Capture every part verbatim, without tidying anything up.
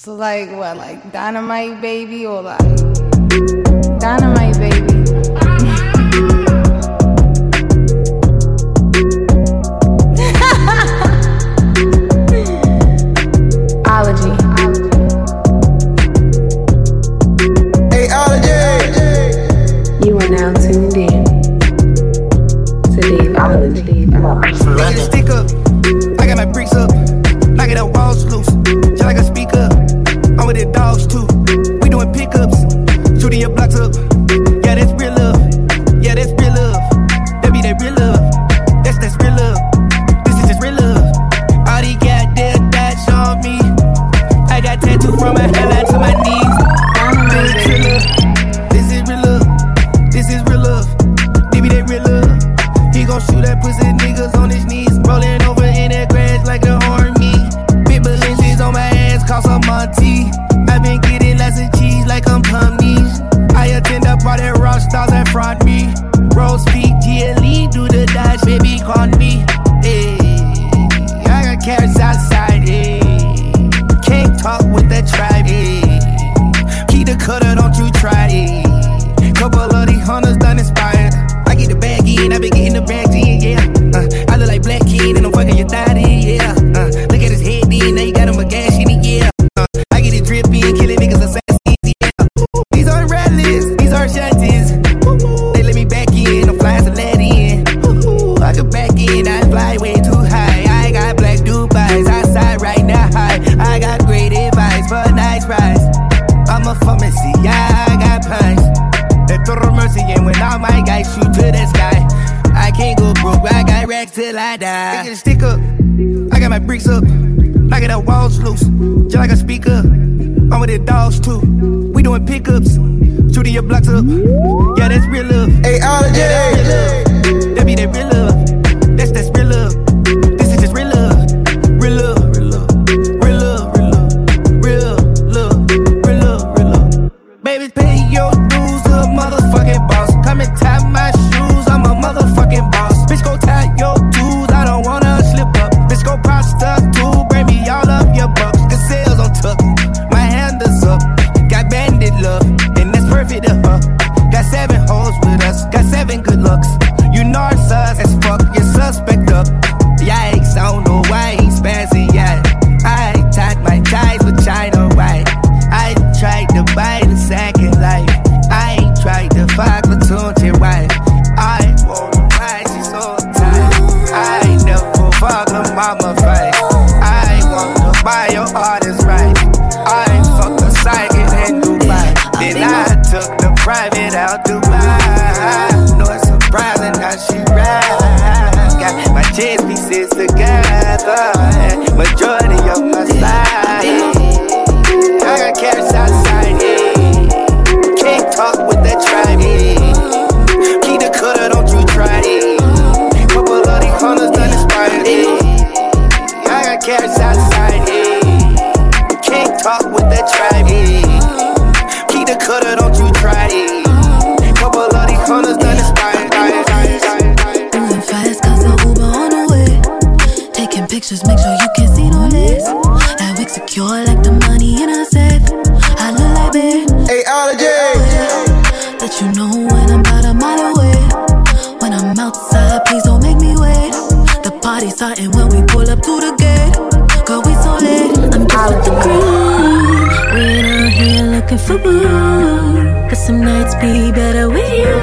So like what, like Dynamite Baby or like Dynamite Baby? Ology. Hey, Ology! You are now tuned in to Dave Ology. Make it stick up. I got my bricks up. Knock it up, walls loose. Just like a speaker. I'm with the dogs too. We doing pickups. Shooting your blocks up. Yeah, that's real love. Yeah, that's real love. That be that real love. That's that's real love. This is just real love. All these goddamn dots on me. I got tattooed from my headline to my knees. I'm real love. This is real love. This is real love. That be that real love. He gon' shoot that pussy niggas on his knees. Rolling over in that grass like an army. Big Balenciagas on my ass, cause I'm Monty. I've been getting lots of cheese like I'm Hummies. I attend a party, rock stars in front me. Rose feet, G L E, do the dash, baby, call me. Hey, I got carrots outside, hey. Can't talk with that tribe, hey. Keep the cutter, don't you try, hey. Couple of these hunters done inspired. I get the bag in, I been getting the bag in, yeah. Uh, I look like Black Kid and I'm fucking your daddy, yeah. Uh, look at his head then, now you got him a gash in it, yeah. Uh, I get it drippy and killing niggas assassins, yeah. Ooh, these are the rattlers, these are shanties. They let me back in, I'm flying to let in. Ooh, I can back in, I fly way too high. I got black Dubais outside right now, high. I got great advice for a nice price. I'm a pharmacy, yeah, I got punch. That thorough mercy, and when all my guys shoot to the sky, I can't go broke, I got racks till I die. I get a stick up, I got my bricks up, I got the walls loose, just like a speaker. I'm with the dogs too, we doing pickups, shooting your blocks up. Yeah, that's real love. Hey, all the J. That be that real love. That's that's real love. This is just real love. Real love, real love, real love, real love, real love, real love, real love. Baby, pay your dues. Motherfucking boss, come and tie my shoes. I'm a motherfucking boss. Bitch, go tie your dues. I don't wanna slip up. Bitch, go pop stuff too. Bring me all up your bucks. The sales on tuck. My hand is up. Got bandit love, and that's perfect to her. Got seven hoes with us. Got seven good looks. You know it's us as fuck. You suspect up. Yikes, I don't know why he spazzing. Yeah, I tied my ties with China white. I tried to buy the second life. I ain't tried to fight platoon to wife. I won't fight, she's so tight. I ain't never fuck her mama fight. I want to buy your artist right. I ain't fucked a psychic in Dubai. Then I took the private out Dubai. No, it's surprising how she rides. Got my chest pieces together. Majority of my side. I got carrots outside, yeah. Talk with that tribe, yeah. Keep the cutter, don't you try it. Couple of these hunters done inspired, yeah. I got carrots outside, yeah. Can't talk with that tribe, yeah. Keep the cutter, don't you try it. Couple of these hunters done inspired, yeah. Moving fast, cause I'm Uber on the way. Taking pictures, make sure you can see no less. That wig secure like the money in a safe. I look like bitch. Hey, Ology! You know when I'm about a mile away. When I'm outside, please don't make me wait. The party's starting when we pull up to the gate. Girl, we so late. I'm out with the crew. We out here looking for boo. Cause some nights be better with you.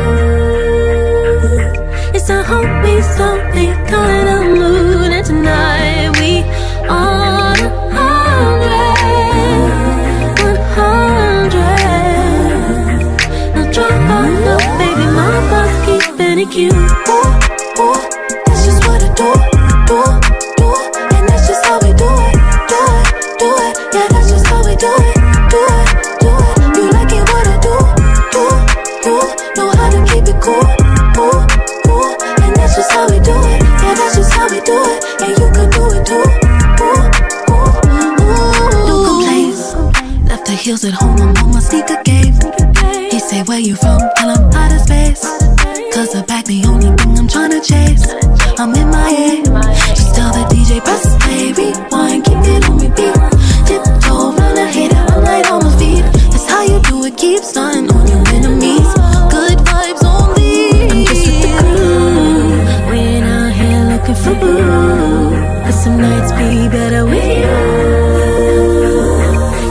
It's a homie, slowly calling a mood. And tonight we on a hundred. one hundred. Look, baby, my thoughts keep getting cute. Ooh, ooh, that's just what I do, do, do, and that's just how we do it, do it, do it. Yeah, that's just how we do it, do it, do it. You like it what I do, do, do. Know how to keep it cool, cool, cool, and that's just how we do it. Yeah, that's just how we do it, and you can do it too, cool, cool, cool. No complaints. Left the heels at home, I'm on my sneaker game. He say where you from, tell him out of space. Cause the back the only thing I'm tryna chase. I'm in my head. Just tell the D J press play, rewind, keep it on repeat. Tiptoe around, I hate it. keep stunning on your enemies. Good vibes only. I'm just with the crew. We're out here looking for blue. But some nights be better with you.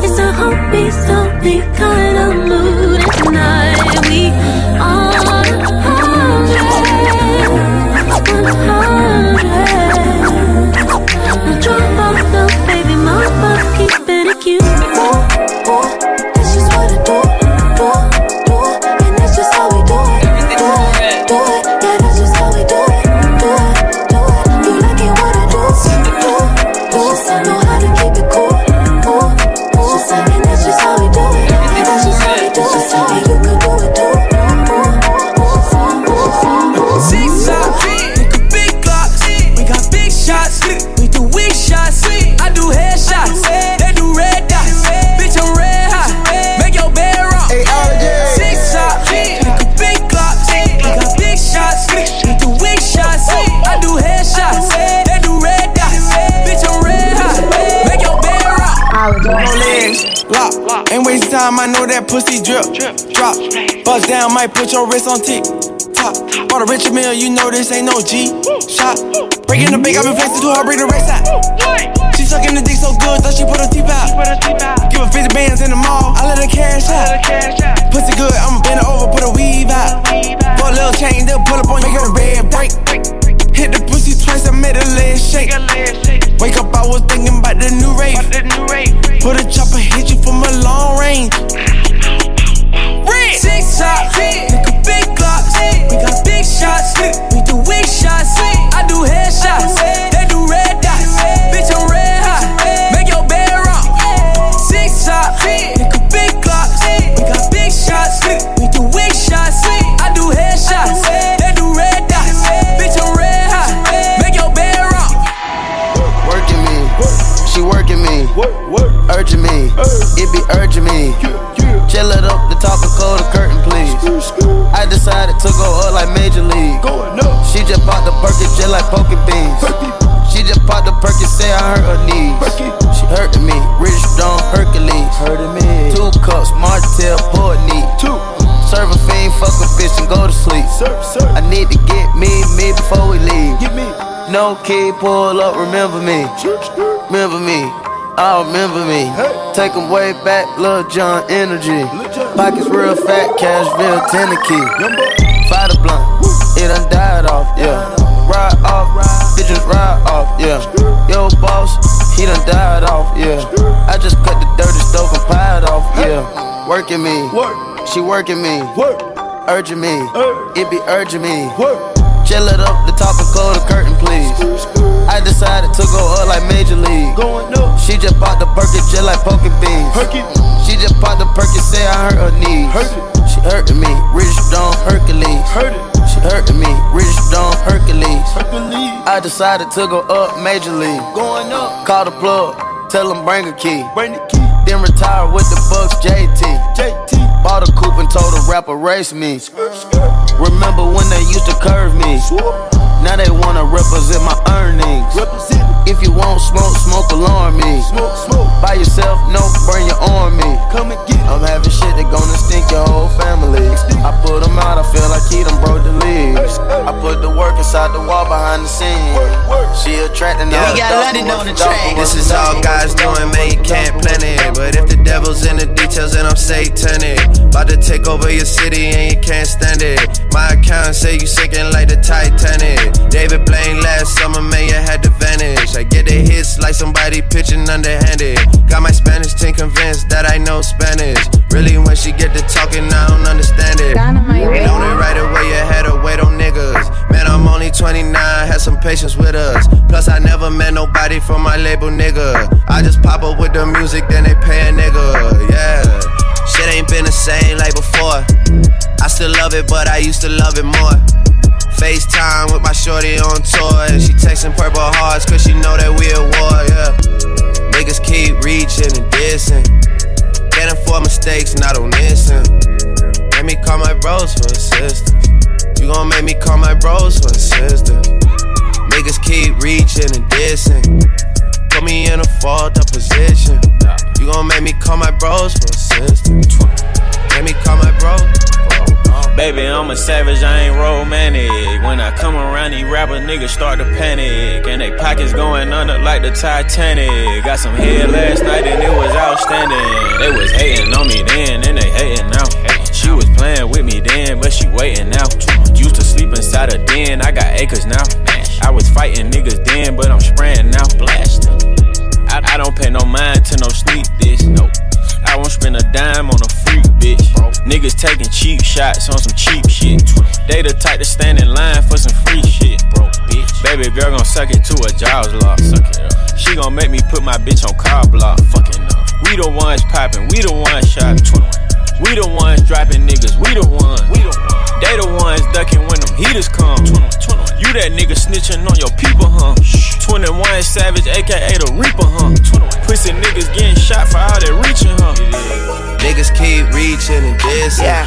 It's a homey, soapy kind of mood. And tonight we are one hundred, one hundred. Now drop off the baby mama, keep it cute. I know that pussy drip, drip drop, bust down, might put your wrist on tick top. Bought a Richard Mille, you know this ain't no G shot. Breaking the bank, I've been flexing too hard, break the racks out. She sucking the dick so good, thought she put her teeth out. Give her fifty bands in the mall, I let her cash out. Pussy good, I'ma bend her over, put a weave out. Put a little chain, they'll pull up on you, make her red break. Hit the pussy twice, I made her leg shake. Wake up, I was thinking about the new rave. Put a chopper, hit you from a long range. Six shots, nigga big glocks. We got big shots, we do weak shots. I do head shots, they do red dots. Bitch, I'm red hot, make your bed rock. Six shots, nigga big glocks. We got big shots, we do weak shots. I do head shots, they do red dots. Bitch, I'm red. She working me, work, work. Urging me, urge. It be urging me. Yeah, yeah. Chill it up, the top of cold, the curtain please. Screw, screw. I decided to go up like Major League. Going up. She just popped the Birkin, just like poking beans. Birkin. She just popped the Birkin, say I hurt her knees. Birkin. She hurting me, Rich Don Hercules. Hurting me. Two cups, Martell, pour it neat. Two. Serve a fiend, fuck a bitch and go to sleep. Serve, serve. I need to get me, me before we leave. Get me. No kid, pull up, remember me. Remember me, I oh, remember me. Take em way back, Lil John energy. Pockets real fat, Cashville, Tennessee. Fire the blunt, it done died off, yeah. Ride off, bitches ride off, yeah. Yo boss, he done died off, yeah. I just cut the dirty stove and pied off, yeah. Working me, she working me, urging me, it be urging me. Chill it up, the top and close the curtain, please. I decided to go up like Major League. She just popped the Birkin, just like poking beans. She just popped the Birkin, say I hurt her knees. She hurting me, Rich Don Hercules. She hurting me, Rich Don Hercules. I decided to go up Major League. Call the plug, tell them bring a key. Then retire with the Bucks, J T. Bought a coupe and told a rapper race me. Remember when they used to curve me? Now they wanna represent my earnings. If you want smoke, smoke alarm me. By yourself, no, bring your army. I'm having shit that gonna stink your whole family. I put them out, I feel like he done broke the leaves. I put the work inside the wall behind the scenes. She attracting all the dogs. We got London on the train. This is all God's doing, man, you can't plan it. But if the devil's in the details, then I'm satanic. About to take over your city and you can't stand it. My account say you sinking like the Titanic. David Blaine last summer, man, you had to vanish. I get the hits like somebody pitching underhanded. Got my Spanish team convinced that I know Spanish. Really, when she get to talking, I don't understand it. Ain't on it right away, you had to wait on niggas. Man, I'm only twenty-nine, had some patience with us. Plus, I never met nobody from my label, nigga. I just pop up with the music, then they pay a nigga, yeah. Shit ain't been the same like before. I still love it, but I used to love it more. FaceTime with my shorty on tour, and she texting purple hearts, cause she know that we at war, yeah. Niggas keep reaching and dissing. Getting for mistakes, and I don't listen. Let me call my bros for assistance. You gon' make me call my bros for assistance. Niggas keep reaching and dissing. Put me in a fucked up position. You gon' make me call my bros for assistance. Let me call my bro. Baby, I'm a savage, I ain't romantic. When I come around, these rapper niggas start to panic, and they pockets going under like the Titanic. Got some head last night and it was outstanding. They was hating on me then and they hating now. She was playing with me then, but she waiting now. Used to sleep inside a den, I got acres now. I was fighting niggas then, but I'm spraying now. Blast. I don't pay no mind to no sneak this. Nope. I won't spend a dime on a freak, bitch. Niggas taking cheap shots on some cheap shit. They the type to stand in line for some free shit. Baby girl gon' suck it to a job's loss. She gon' make me put my bitch on car block. We the ones poppin', we the ones shopping. We the ones dropping niggas, we the ones. They the ones ducking when them heaters come. You that nigga snitching on your people, huh? twenty-one Savage, aka the Reaper, huh? Pussy niggas getting shot for all that reaching, huh? Niggas keep reaching and dissing. Yeah.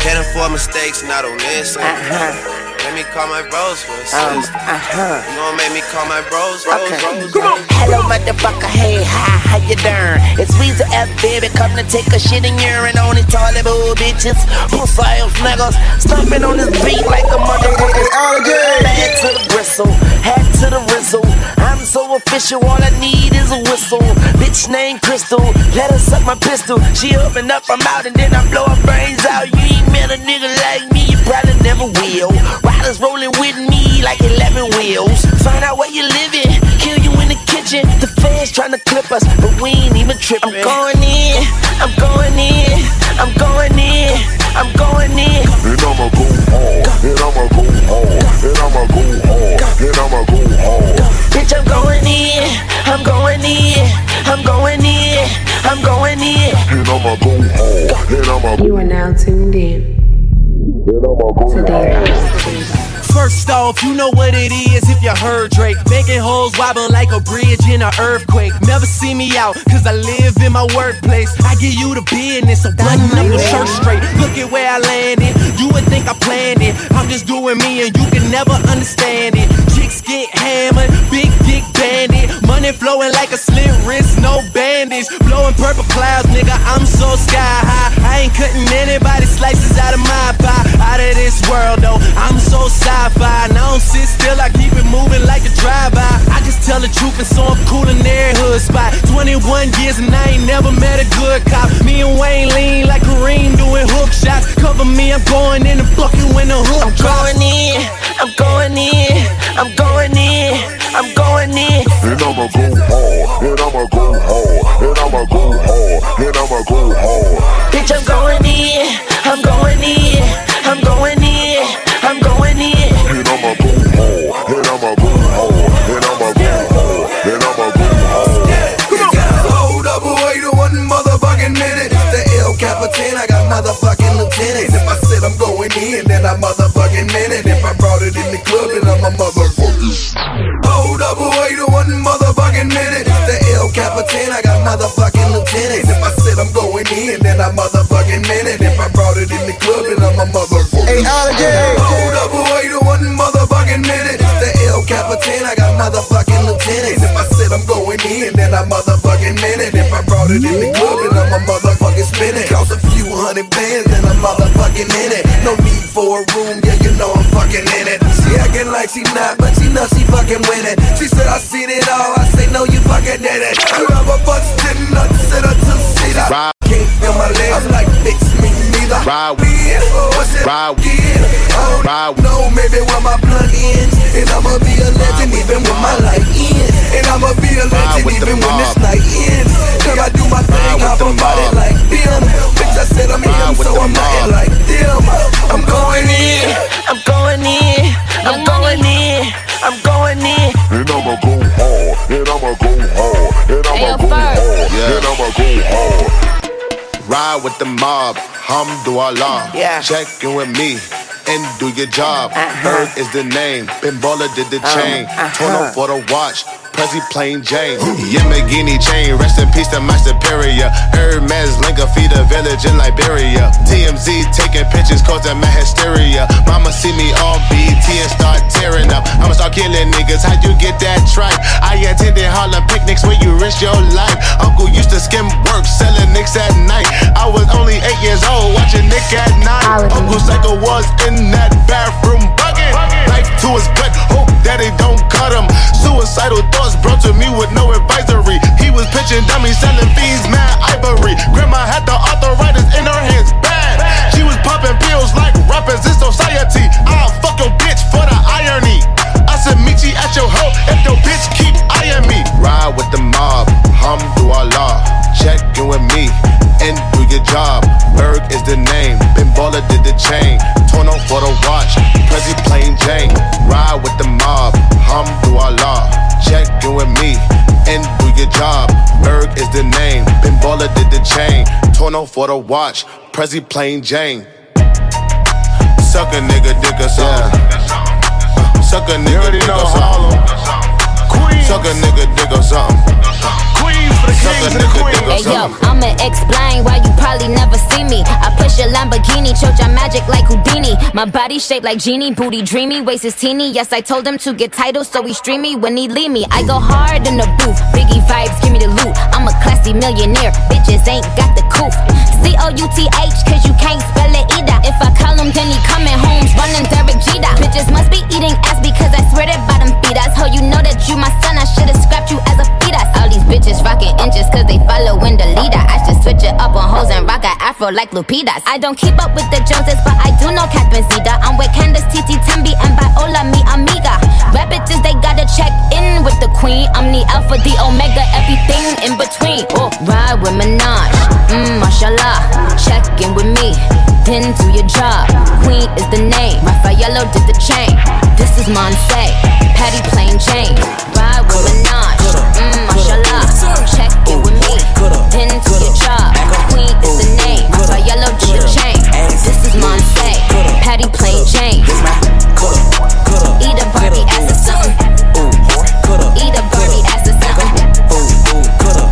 Can't afford mistakes, not on this. Uh-huh. Let me call my bros for a um, uh-huh. You gon' make me call my bros, bros, okay. bros, bros, bros. Hello, motherfucker, hey, hi, how you doing? It's Weezer F, baby, come to take a shit and urine on these toilet bowl bitches. Pussy ass niggas, stomping on this beat like a motherfucker. Head to the bristle, head to the rizzle. I'm so official, all I need is a whistle. Bitch named Crystal, let her suck my pistol. She open up her mouth and then I blow her brains out. You ain't met a nigga like me, you probably never will. Riders rolling with me like eleven wheels. Find out where you living, kill you in the kitchen. The fans tryna clip us, but we ain't even tripping. I'm going in, I'm going in, I'm going in, I'm going in. And I'ma go home, and I'ma go home, and I'ma go home, and I'ma go home. Bitch, I'm going in, I'm going in, I'm going in, I'm going in. And I'ma go home, and I'ma go. You are now tuned in. First off, you know what it is if you heard Drake. Making hoes wobble like a bridge in an earthquake. Never see me out, cause I live in my workplace. I give you the business, so button up your shirt straight. Look at where I landed, you would think I planned it. I'm just doing me and you can never understand it. Chicks get hammered, big dick bandit. Money flowing like a slit wrist, no bandage. Blowing purple clouds, nigga, I'm so sky high. I ain't cutting anybody slices out of my pie. Out of this world though, I'm so sci-fi. And I don't sit still, I keep it moving like a drive-by. I just tell the truth and so I'm cool in every hood spot. Twenty-one years and I ain't never met a good cop. Me and Wayne lean like Kareem doing hook shots. Cover me, I'm going in and fuck you in the hook. I'm going in, I'm going in, I'm going in, I'm going in. And I'ma go hard, and I'ma go hard, and I'ma go hard, and I'ma go hard. Bitch, I'm going in, I'm going in, I'm going in, I'm going in. And I'ma go hard, and I'ma go hard, and I'ma go hard, and I'ma go hard. You gotta hold up away to one motherfucking minute. It's the El Capitan, I got motherfucking lieutenants. If I said I'm going in, then I motherfucking meant it. If I brought it in the club, then I'm a motherfucking. Hold up away to one motherfucking minute. It's the El Capitan, I got motherfucking lieutenants. If I said I'm going in, then I motherfucking meant it. If I brought it in the club, then I'm a motherfucking. Hey, hold up away to one motherfucking minute. It's the El Capitan, I got motherfucking lieutenants. If I said I'm going in, then I motherfucking meant it. If I brought it in the club, then I'm a motherfucking spinning. Cost a few hundred bands, then I'm motherfucking in it. No need for a room, yeah, you know I'm fucking in it. She acting like she not, but she know she fucking with it. She said I seen it all, I say no, you fucking did it. You ever fucked did nothing, said I took shit out. Can't feel my legs, I'm like fix me neither. Ride with me, what's it? Ride with me, no, maybe when my blood ends. And I'ma be a legend even when my life ends. And I'ma be a legend even when this night ends. Cause I do my thing, hop on body like them. Bitch, I said I'm him, so I'm nothing like them. I'm going in, I'm going in, I'm going in, I'm going in. And I'ma go hard, and I'ma go hard, and I'ma go hard, and I'ma go hard. Ride with the mob, Hamdulillah. Yeah. Check in with me. And do your job. Berg uh-huh. is the name. Pinballer did the chain. Um, uh-huh. Torn off for the watch. Prezi plain Jane. Yamagini chain. Rest in peace to my superior. Hermes link a feed a village in Liberia. T M Z taking pictures causing my hysteria. Mama see me on B T and start tearing up. I'ma start killing niggas. How you get that tripe? I attended Harlem picnics where you risk your life. Uncle used to skim work selling nicks at night. I was only eight years old back at night. Uncle Psycho was in that bathroom bugging. Knife to his gut, hope that it don't cut him. Suicidal thoughts brought to me with no advisory. He was pitching dummies, selling fiends, mad ivory. Grandma had the arthritis in her hands, bad. She was popping pills like rappers in society. I'll fuck your bitch for the irony. I said meet you at your hoe if your bitch keep eyeing me. Ride with the mob, Alhamdulillah. Check in with me and do your job. Berg is the name, Pinballer did the chain. Torn on for the watch, Prezi plain Jane. Ride with the mob, Alhamdulillah. Check in with me and do your job. Berg is the name, Pinballer did the chain. Torn on for the watch, Prezi plain Jane. Suck a nigga, dick a song. Yeah. Suck a nigga, dick a song. Suck a nigga, dick a song. Hey yo, I'ma explain why you probably never see me. I push a Lamborghini, choke your magic like Houdini. My body shaped like genie, booty dreamy, waist is teeny. Yes, I told him to get titles, so he streamy when he leave me. I go hard in the booth, Biggie vibes, give me the loot. I'm a classy millionaire, bitches ain't got the coof. C O U T H, cause you can't spell it either. If I call him, then he coming home, running Derek Jeter. Bitches must be eating ass because I swear that bottom feed us. Ho, you know that you my son, I should've scrapped you as a fetus. All these bitches rockin' inches cause they following the leader. I should switch it up on hoes and rock an afro like Lupita's. I don't keep up with the Joneses, but I do know Catherine Zeta. I'm with Candace, Titi, Tembi, and Viola, mi amiga. Rap bitches, they gotta check in with the queen. I'm the alpha, the omega, everything in between. Oh, ride with Minaj, mmm, mashallah. Check in with me, then do your job. Queen is the name, Raffaello did the chain. This is Monse, Patty plain Jane. Ride with Minaj, mmm, mashallah. Check it with me, then do your job. Queen is the name, my yellow do the chain. This is Monse, Patty plain Jane. Eat a Barbie ass or something. Eat a Barbie ass or something.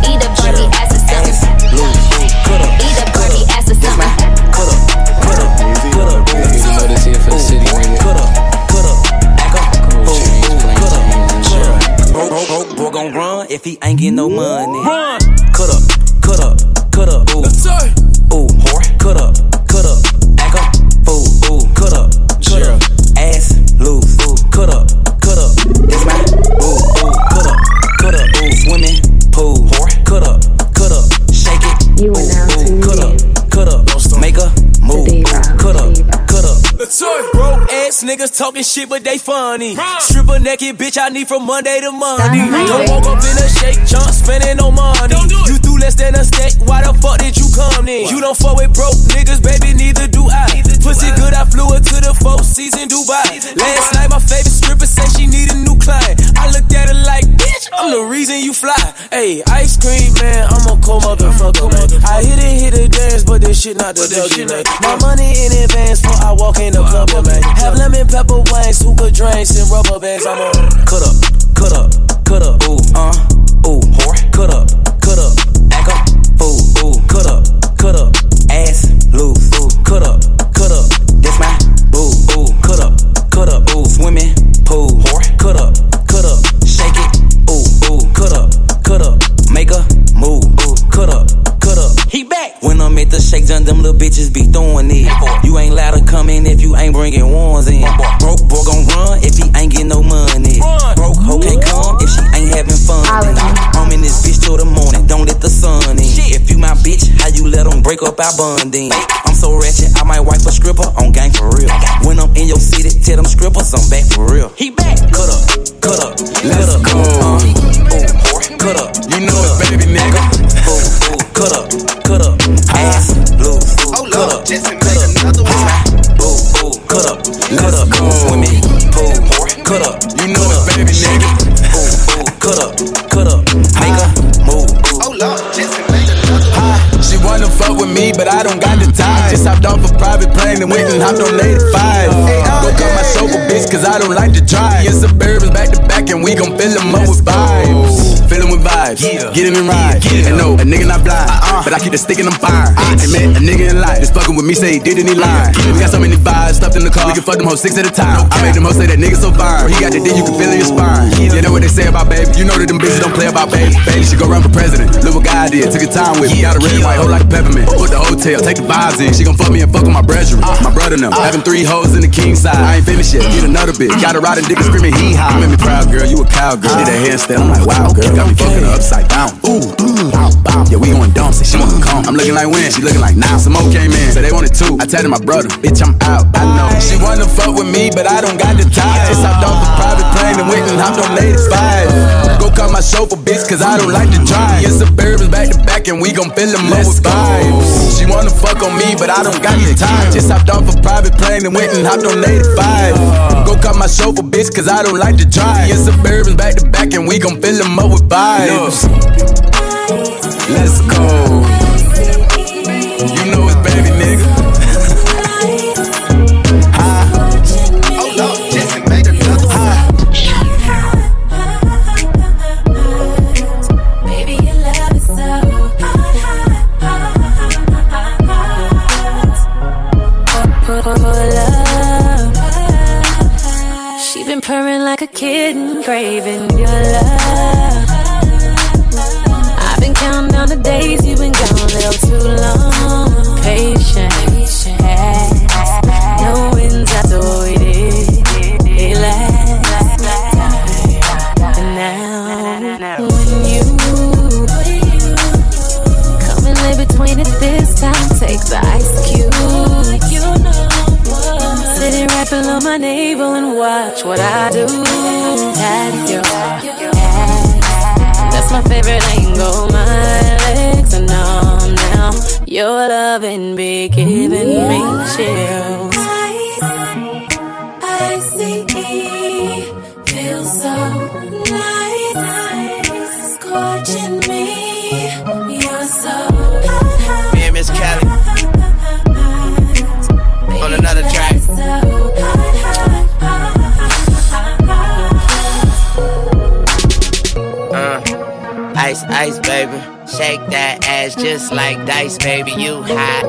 Eat a Barbie ass or something. Eat a Barbie ass or something. You know this here for the city, nigga. Broke, broke, gon' run if he ain't getting no money. Run. Cut up, cut up, cut up. Ooh, ooh, whore. Cut up, cut up. Act up, fool. Ooh, cut up, cut up. Ass loose. Ooh, cut up, cut up. It's my ooh, ooh, cut up, cut up. Ooh, swimming pool. Whore. Cut up, cut up. Shake it. You and I. Ooh, cut up, cut up. Make a move. Cut up, cut up. Broke ass niggas talking shit, but they funny. Stripper naked, bitch, I need from Monday to Monday. Don't walk up in a shake, chunk, spending no money. You do less than a stack, why the fuck did you come then? You don't fuck with broke niggas, baby, neither do I. Pussy good, I flew her to the Four Seasons Dubai. Last night, my favorite stripper said she need a new client. I looked at her like, bitch, I'm the reason you fly. Hey, ice cream, man, I'm a cold motherfucker. I hit it, hit it, dance, but this shit not the doggy. My money in advance, before I walk in. Club, have lemon pepper wings, hookah drinks, and rubber bands. I'm on. Cut up, cut up, cut up. Ooh, uh, ooh, whore. Cut up, cut up, act up. Ooh, ooh, cut up, cut up. Ass loose. Ooh, cut up, cut up. That's my boo. Ooh, cut up, cut up. Ooh, swimming pool. Whore. Cut up, cut up. Shake it. Ooh, ooh, cut up, cut up. Make a move. Ooh, cut up, cut up. He back. When I'm at the shake done, them little bitches be throwing it. You ain't loud to come in if you ain't bringing ones in. Broke boy gon' run if he ain't get no money. Broke hoe can't come if she ain't having fun. I'm in this bitch till the morning, don't let the sun in. If you my bitch, how you let them break up our bonding? I'm so ratchet, I might wipe a stripper on gang for real. When I'm in your city, tell them strippers I'm back for real. He back. Cut up, cut up, let up. Go. Uh, ooh, cut up, you know it, baby nigga. Ooh, ooh, cut up, cut up, ass loose. Ooh, cut up, cut up. Ooh, ooh, cut up, cut up, swimming pool. Cut up, you know it, baby nigga. Ooh, ooh, cut up, cut up, make a move. Oh Lord, just make another one. She wanna fuck with me, but I don't got the time. Just hopped off a private plane and went and hopped on eight to five. Broke up my sofa, bitch, cause I don't like to drive. Your Suburbans back to back and we gon' fill them up with vibes. Fill them with vibes. yeah. Get him and ride. Yeah. And no, a nigga not blind. Uh-uh. But I keep the stick and I'm fired. I ain't met a nigga in life. Just fucking with me, say he did and he lied. We got so many vibes stuffed in the car. We can fuck them hoes six at a time. I made them hoes say that nigga so fine. He got the D, you can feel it in your spine. You know what they say about baby. You know that them bitches don't play about baby. Baby should go run for president. Look what God did. Took a time with me. Got a red and white hoe like a Peppermint. Put the hotel, take the vibes in. She gon' fuck me and fuck with my brethren. My brother and them. Having three hoes in the king side. I ain't finished yet. Get another bitch. Got a riding dick and screaming hee haw. You made me proud, girl. You a cowgirl. Did that handstand. I'm like, wow, girl. Got me fucking her upside down. Ooh, ooh, bow, bow. Yeah, we going dumb. She wanna come. I'm looking like when? She looking like now. Nah. Some more came in. So they wanted two. I tell them my brother. Bitch, I'm out. I know. She wanna fuck with me, but I don't got the time. Just hopped off the private plane and went and hopped on latest five. Go call my chauffeur, bitch, cause I don't like to drive. Yes, Suburbans back to back and we gon' feel them less vibes. She wanna fuck on me, but I don't got the time. Just hopped off a private plane and went and hopped on latest five. Go call my chauffeur, bitch, cause I don't like to drive. Yes, Suburbans back to back and we gon' fill them up with vibes. Let's go. You know it's baby, nigga. Huh? Oh no, just make another one. Baby, your love is so hot. She been purring like a kitten, craving your love. I've been counting down the days, you've been gone a little too long. Patience, knowing that's all it is. It lasts. And now, when you come and lay between us this time, take the ice cube, sit and wrap it on my navel and watch what I do. Have your ass. That's my favorite angle. My legs are numb now. Your loving be giving me chills. I see, feel so nice, scorching me. You're so hot. Me and Miss Kelly on another track. Uh, ice, ice, baby. Shake that ass just like dice, baby, you hot.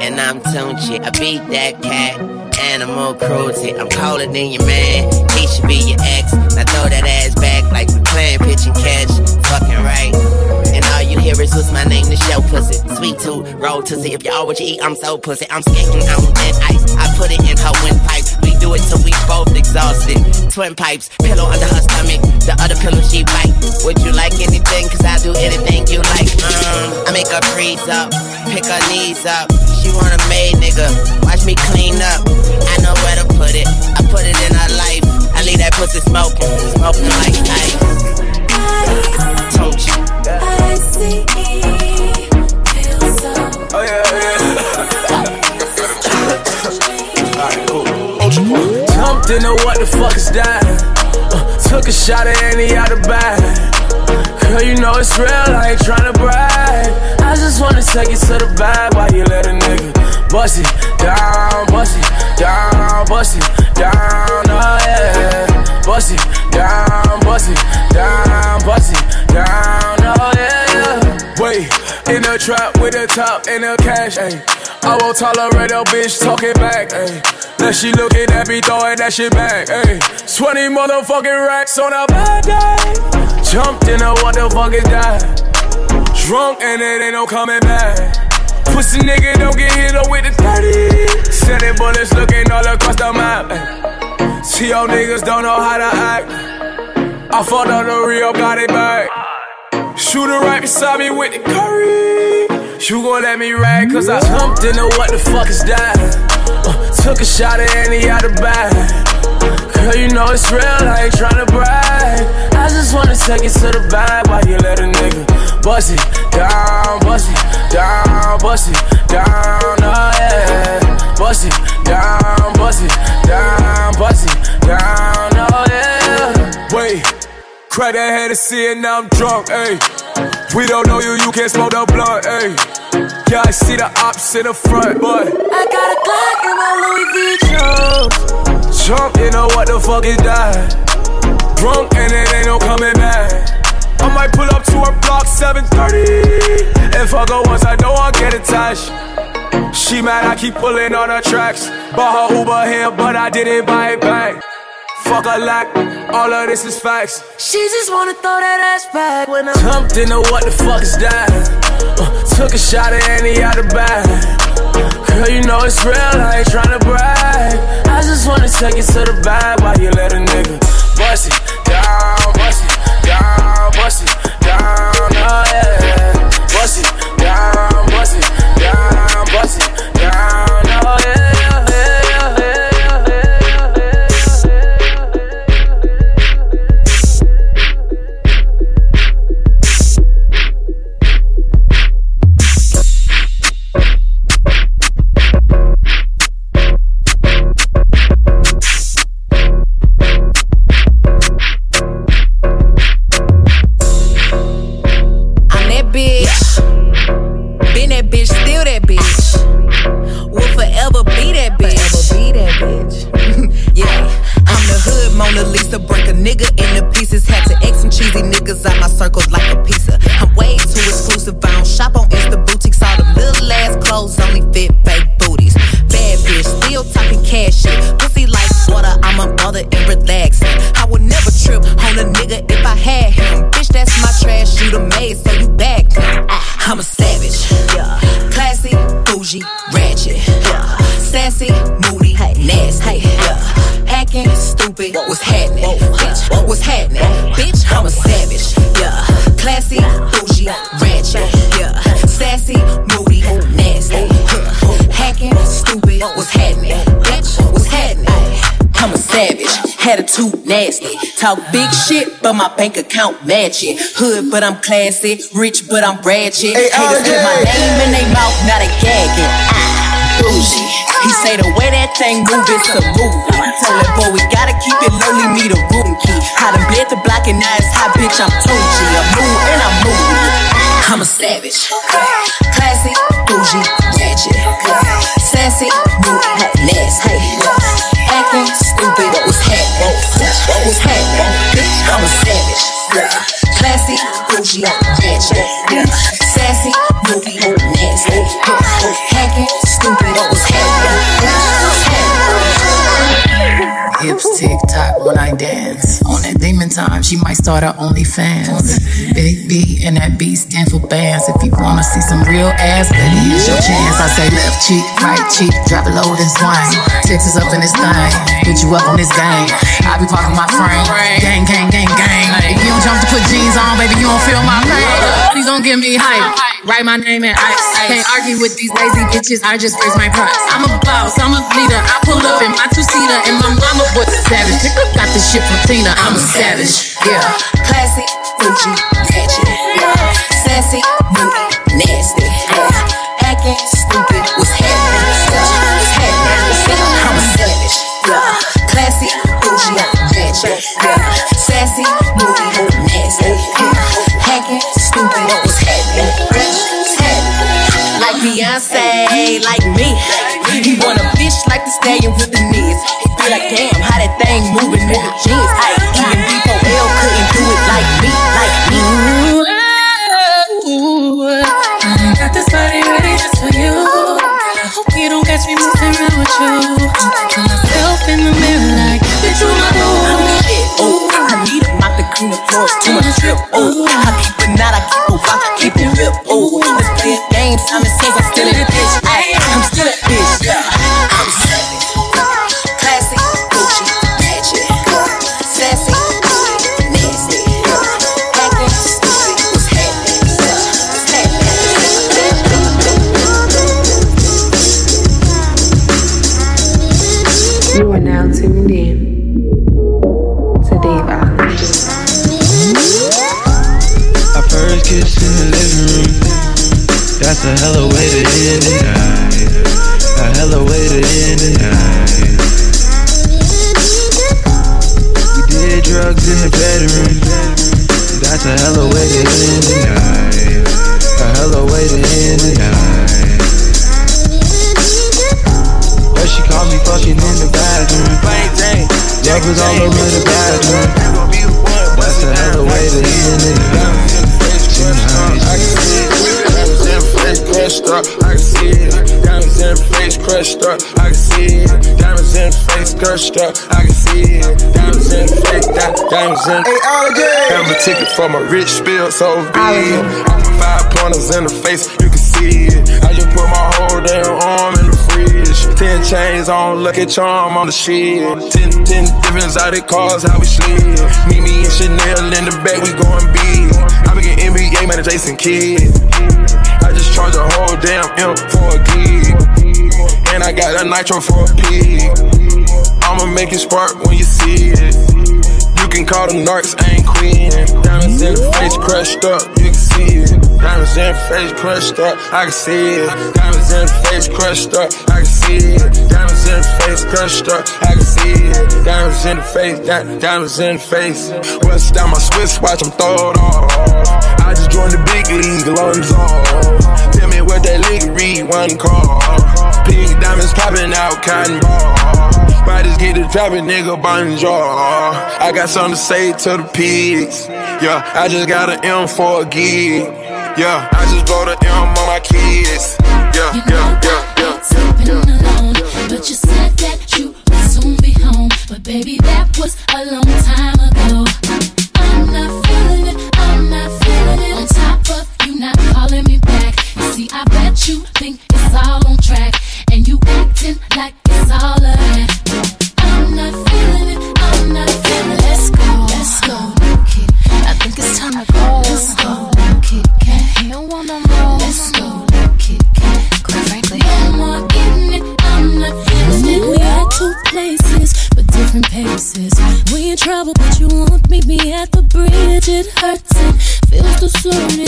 And I'm Tunchi, I beat that cat. Animal cruelty, I'm colder than your man. He should be your ex. Now throw that ass back like we playing pitch and catch. Fucking right. And all you hear is what's my name, the show pussy. Sweet tooth, roll tootsie, if y'all what you eat, I'm so pussy. I'm skating on thin ice, I put it in her windpipe. We do it till we both exhausted. Twin pipes, pillow under her stomach. The other pillow she bite. Would you like anything? Cause I do anything you like. um, I make her freeze up, pick her knees up. She want a maid nigga, watch me clean up. I know where to put it, I put it in her life. I leave that pussy smoking, smoking like ice. Told you. I see, feel so. Oh yeah, yeah. Alright, cool. Tom didn't know what the fuck is that. Uh, took a shot of Henny out the bag. Girl, you know it's real, I ain't tryna brag. I just wanna take you to the bag while you let a nigga bust it down, bust it down, bust it down, oh yeah. Bust it down, bust it down, bust it down, oh yeah. Wait, in the trap with the top and the cash, ayy. I won't tolerate a bitch talking back, ayy. Now she looking at me, throwing that shit back, ayy. twenty motherfucking racks on a bad day. Jumped in a what the fuck is that? Drunk and it ain't no coming back. Pussy nigga don't get hit up with the thirty. Sending bullets looking all across the map, ayy. See y'all niggas don't know how to act. I fought on the Rio, got it back. Shooter right beside me with the curry. You gon' let me ride, cause I jumped in a what the fuck is that? Uh, took a shot of Henny out the bag. Girl, you know it's real, I ain't tryna brag. I just wanna take it to the bag while you let a nigga bust it down, bust it down, bust it down, oh yeah. Bust it down, bust it down, bust it down, oh yeah. Wait, crack that head to see it, now I'm drunk, ayy. We don't know you, you can't smoke the blunt, ayy. Yeah, I see the ops in the front, but I got a Glock in my Louis Vuitton. Jump, you know what the fuck is that? Drunk and it ain't no coming back. I might pull up to her block seven thirty. If I go once, I know I'll get attached. She mad I keep pulling on her tracks. Bought her Uber here, but I didn't buy it back. Fuck a lack, all of this is facts. She just wanna throw that ass back when I jumped into what the fuck is that? Uh, took a shot at Henny out the bag. Girl, you know it's real, I ain't tryna brag. I just wanna take it to the bag while you let a nigga bust it down, bust it down, bust it down, oh yeah. Bust it down, bust it down, bust it down, oh yeah. Attitude nasty, talk big shit, but my bank account match it. Hood, but I'm classy, rich, but I'm ratchet. Hey, haters put my name in their mouth, not a gagging. Ah, bougie. He say the way that thing move, it's a movie. Tell that boy we gotta keep it lonely, me the room key. I done bled the block and now it's hot, bitch. I'm Tunchi, I'm new and I'm moving. I'm a savage, classy, bougie, ratchet, sassy, moody, nasty, acting stupid. What was happening? What was happening? Bitch, I'm a savage. Yeah. Classy, bougie, ratchet. Yeah. Sassy, moody, nasty. Hacking, stupid. What was happening? What was happening? Hips tick tock when I dance. On that demon time, she might start her OnlyFans. Big B and that B stand for bands. If you wanna see some real ass, baby, it's your chance. I say left cheek, right cheek, drop it low and swing. Texas up in this thing, put you up on this game. I be parking my frame, gang, gang, gang, gang. If you don't jump to put jeans on, baby, you don't feel my pain. Please don't give me hype, write my name in ice. Can't argue with these lazy bitches, I just raise my price. I'm a boss, I'm a leader, I pull up in my two-seater. And my mama was a savage, got this shit from Tina. I'm a savage, yeah. Classic, Gucci, ratchet, yeah. Sassy, moody, nasty, yeah. Acting stupid, what's happening? What's happening? I'm a savage, yeah. Classy, bougie, ratchet, yeah. Sassy, moody, nasty, yeah. Hacking, stupid, what was happening? Like Beyonce, like me. He want a bitch like the stallion with the knees. Be like, damn, how that thing moving with the jeans. I even D four L couldn't do it like me, like me. I got this body ready just for you. You don't catch me messing around with you. Put myself in the mirror like, bitch, you my boo. Oh, I need a mop to clean the floors to my strip. Oh, I keep it knot, I keep a rock, I keep it real. Oh, let's play a game, time and space. I'm still in a bitch. Ay, I'm still a bitch. Yeah, I'm savage. Classic, Gucci, ratchet, sassy, nasty, acting stupid. What's happening? What's happening? You are now tuned in to Dave Island. Our first kiss in the living room. That's a hella way to end the night. A hella way to end the night. We did drugs in the bedroom. That's a hella way to end the night. A hella way to end the night. She caught me fucking in the bathroom. Love was all over the bathroom. That's a hell of a way to end it. I can see it. Diamonds in the face crushed up, I can see it. Diamonds in the face crushed up, I can see it. Diamonds in the face, diamonds in the face. Have a ticket for my rich spill, so be it. I put five pointers in the face, you can see it. I just put my whole damn arm in the fridge. Ten chains on, lucky charm on the shield. Ten, ten different exotic cars, how we sleep. Mimi and Chanel in the back, we going big. I be an M B A man, Jason Kidd. I just charge a whole damn M for a gig. And I got a nitro for a pig. I'ma make it spark when you see it. You can call them narcs, I ain't quitting. Diamonds in the face crushed up, you can see it. Diamonds in the face crushed up, I can see it. Diamonds in the face crushed up, I can see it. Diamonds in the face crushed up, I can see it. Diamonds in the face, di- diamonds in the face. West down my Swiss watch, I'm throwed off. I just joined the big league, lungs off. Tell me what that league read, one call. Pink diamonds popping out, cotton ball. Riders get to dropping, nigga, bonjour. I got something to say to the pigs. Yeah, I just got an M for a gig. Yeah, I just blow the M on my kids. Yeah, you yeah, yeah, yeah, yeah, alone, yeah. But you said that you would soon be home. But baby, that was a long time ago. I'm not feeling it, I'm not feeling it. On top of you not calling me back. You see, I bet you think it's all on track. And you acting like it's all a act. I'm not feeling it, I'm not feeling it. Let's go, let's go, new kid. I think it's time to go. Let's go, new kid, cat. No one no more. Let's go, new kid, cat. Quite frankly, no more getting it, I'm not feeling it. We at two places, but different paces. We in trouble, but you won't meet me at the bridge. It hurts, it feels too soon.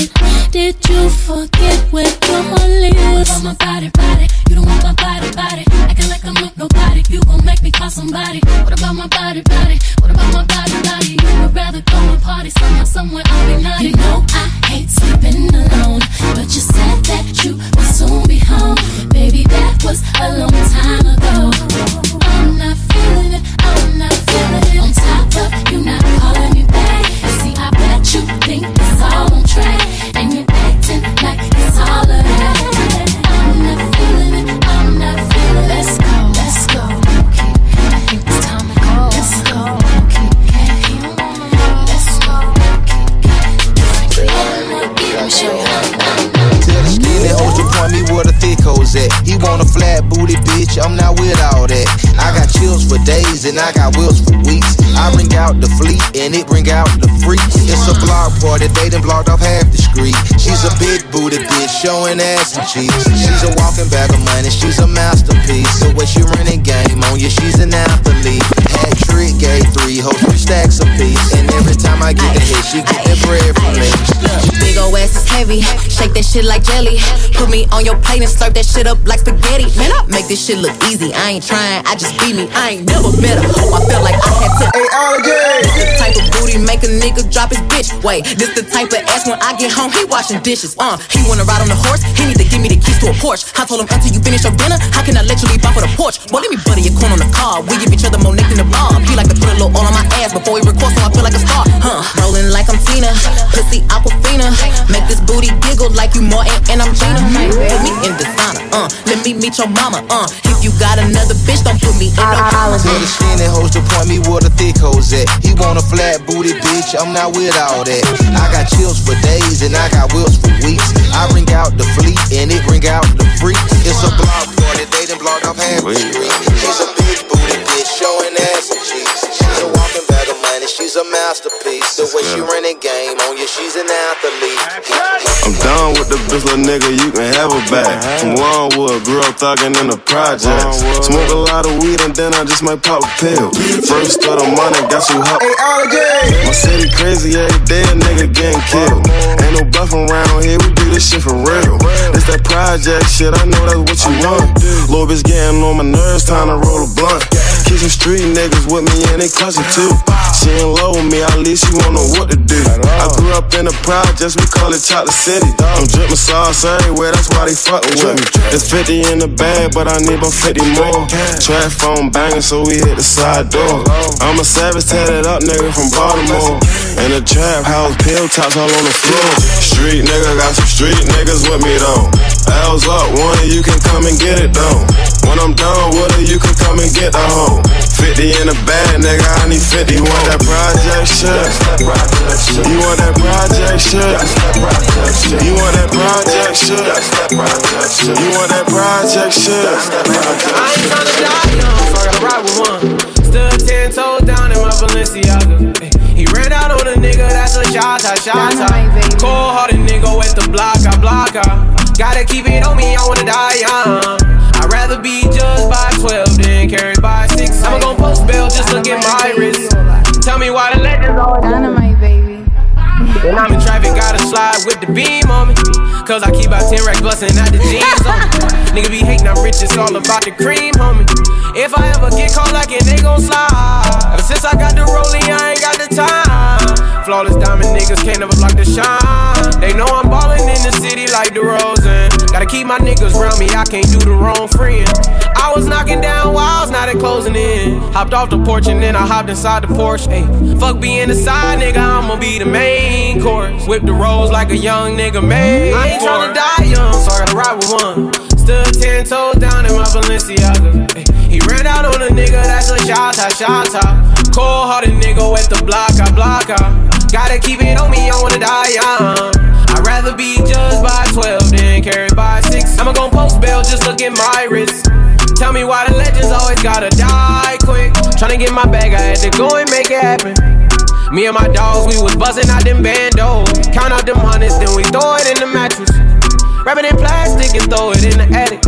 Did you forget where your lips? You want my body, body. You don't want my body, body. Acting like I'm not nobody. You gon' make me call somebody. What about my body, body? What about my body, body? You would rather go and party somehow, somewhere. I'll be naughty. You know I hate sleeping alone, but you said that you would soon be home. Baby, that was a long time ago. I'm not feeling it. I'm not feeling it. On top of you not calling me back. See, I bet you think it's all on track. And you're acting like it's all a act. I'm not feeling it. I'm not feeling it. Let's go. Let's go. Okay. I think it's time to go. Let's go. Okay. Let's go. Okay. I'm not giving shit. That ocean point me where the thick hoes at. He want a flat booty bitch, I'm not with all that. I got chills for days and I got wills for weeks. I bring out the fleet and it bring out the freaks. It's a block party, they done blocked off half the street. She's a big booty bitch, showing ass and cheeks. She's a walking bag of money, she's a masterpiece. So when she running game on you, she's an athlete. Hat trick, gave three, hold three stacks apiece. And every time I get the hit, she get that bread from me. Big ol' ass is heavy, shake that shit like jelly. Put me on your plate and slurp that shit up like spaghetti. Man, I make this shit look easy. I ain't trying, I just be me. I ain't never met a hoe. I felt like I had to. Hey, all good. This the type of booty make a nigga drop his bitch. Wait, this the type of ass when I get home, he washing dishes. Uh, he wanna ride on the horse, he need to give me the keys to a Porsche. I told him until you finish your dinner, how can I let you leave off of the porch? Boy, let me butter your corn on the car. We give each other more neck than the bomb. He like to put a little all on my ass before he records, so I feel like a star. Huh? Rolling like I'm Tina, pussy Aquafina. Make this booty giggle like you more and, and I'm Gina. Put me in designer, uh, let me meet your mama, uh. If you got another bitch, don't put me in no collar. Tell the skinny hoes to point me where the thick hoes at. He want a flat booty bitch, I'm not with all that. I got chills for days and I got wills for weeks. I bring out the fleet and it bring out the freak. It's a block party, they done blocked off half the street. She's a big booty bitch, showing ass and cheeks. She's a walking bag of money, she's a masterpiece. The way she running game on you, she's an athlete. I'm done with the bitch, little nigga, you can have her back. I'm Longwood, grew up thuggin' in the projects. Smoke a lot of weed and then I just might pop a pill. First of the money, got you hot. My city crazy, every day a nigga getting killed. Ain't no bluffing around here, we do this shit for real. It's that project shit, I know that's what you want. Lil' bitch getting on my nerves, time to roll a blunt. Kiss some street niggas with me and they clutching too. She ain't low, on me, at least you won't know what to do. I grew up in the proud, just we call it Chocolate City. I'm drippin' sauce everywhere, that's why they fuckin' with me. There's fifty in the bag, but I need about fifty more. Track phone bangin', so we hit the side door. I'm a savage, tatted up nigga from Baltimore. In the trap house, pilltops all on the floor. Street nigga, got some street niggas with me though. L's up, one, you can come and get it though. When I'm done with it, you can come and get the hoe. fifty in the bag, nigga, I need fifty. You want that project shit? You want that project shit? You want that project shit? You want that project shit? I ain't tryna die young, fuck, I ride with one. Stood ten toes down in my Balenciaga. He ran out on a nigga, that's a shot, a shot, cold hearted nigga at the block, I block her. Gotta keep it on me, I wanna die young. I'd rather be judged by twelve than carried by six. I'ma gon' post bail, just look at my wrist. Tell me why the legends always dynamite, baby. When I'm in traffic, gotta slide with the beam on me. Cause I keep out ten racks bustin' out the jeans on me. Nigga be hatin', I'm rich, it's all about the cream, homie. If I ever get caught like it, they gon' slide. Ever since I got the Rollie, I ain't got the time. Flawless diamond niggas can't never block the shine. They know I'm ballin' in the city like DeRozan. Gotta keep my niggas round me, I can't do the wrong friend. I was knocking down walls, now they closing in. Hopped off the porch and then I hopped inside the Porsche. Ay, fuck being the side nigga, I'ma be the main course. Whip the rolls like a young nigga made. I ain't tryna die young, so I gotta ride with one. Stood ten toes down in my Balenciaga. Ay, he ran out on a nigga, that's a shot-ta, shot-ta. Cold hearted nigga at the block, I block her. Gotta keep it on me, I wanna die young. I'd rather be judged by twelve than carried by six. I'ma gon' post bail, just look at my wrist. Tell me why the legends always gotta die quick. Tryna get my bag, I had to go and make it happen. Me and my dogs, we was buzzing out them bandos. Count out them hundreds, then we throw it in the mattress. Wrap it in plastic and throw it in the attic.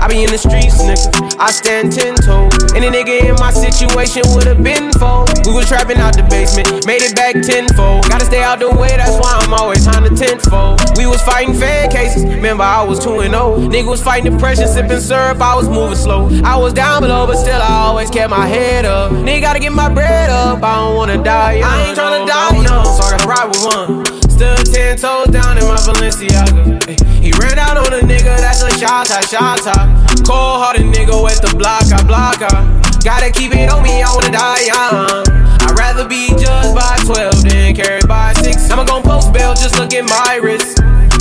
I be in the streets, nigga, I stand ten toes. Any nigga in my situation would've been fold. We was trapping out the basement, made it back tenfold. Gotta stay out the way, that's why I'm always on the tenfold. We was fighting fed cases, remember I was two and oh. Nigga was fighting depression, sipping syrup, I was moving slow. I was down below, but still I always kept my head up. Nigga gotta get my bread up, I don't wanna die young. I ain't tryna die young, so I gotta ride with one. Stood ten toes down in my Balenciaga. Ay, he ran out on a nigga, that's a shot-ta, shot-ta. Cold hearted nigga at the block, I block her. Gotta keep it on me, I wanna die young. I'd rather be judged by twelve than carried by six. I'ma gon' post bail, just look at my wrist.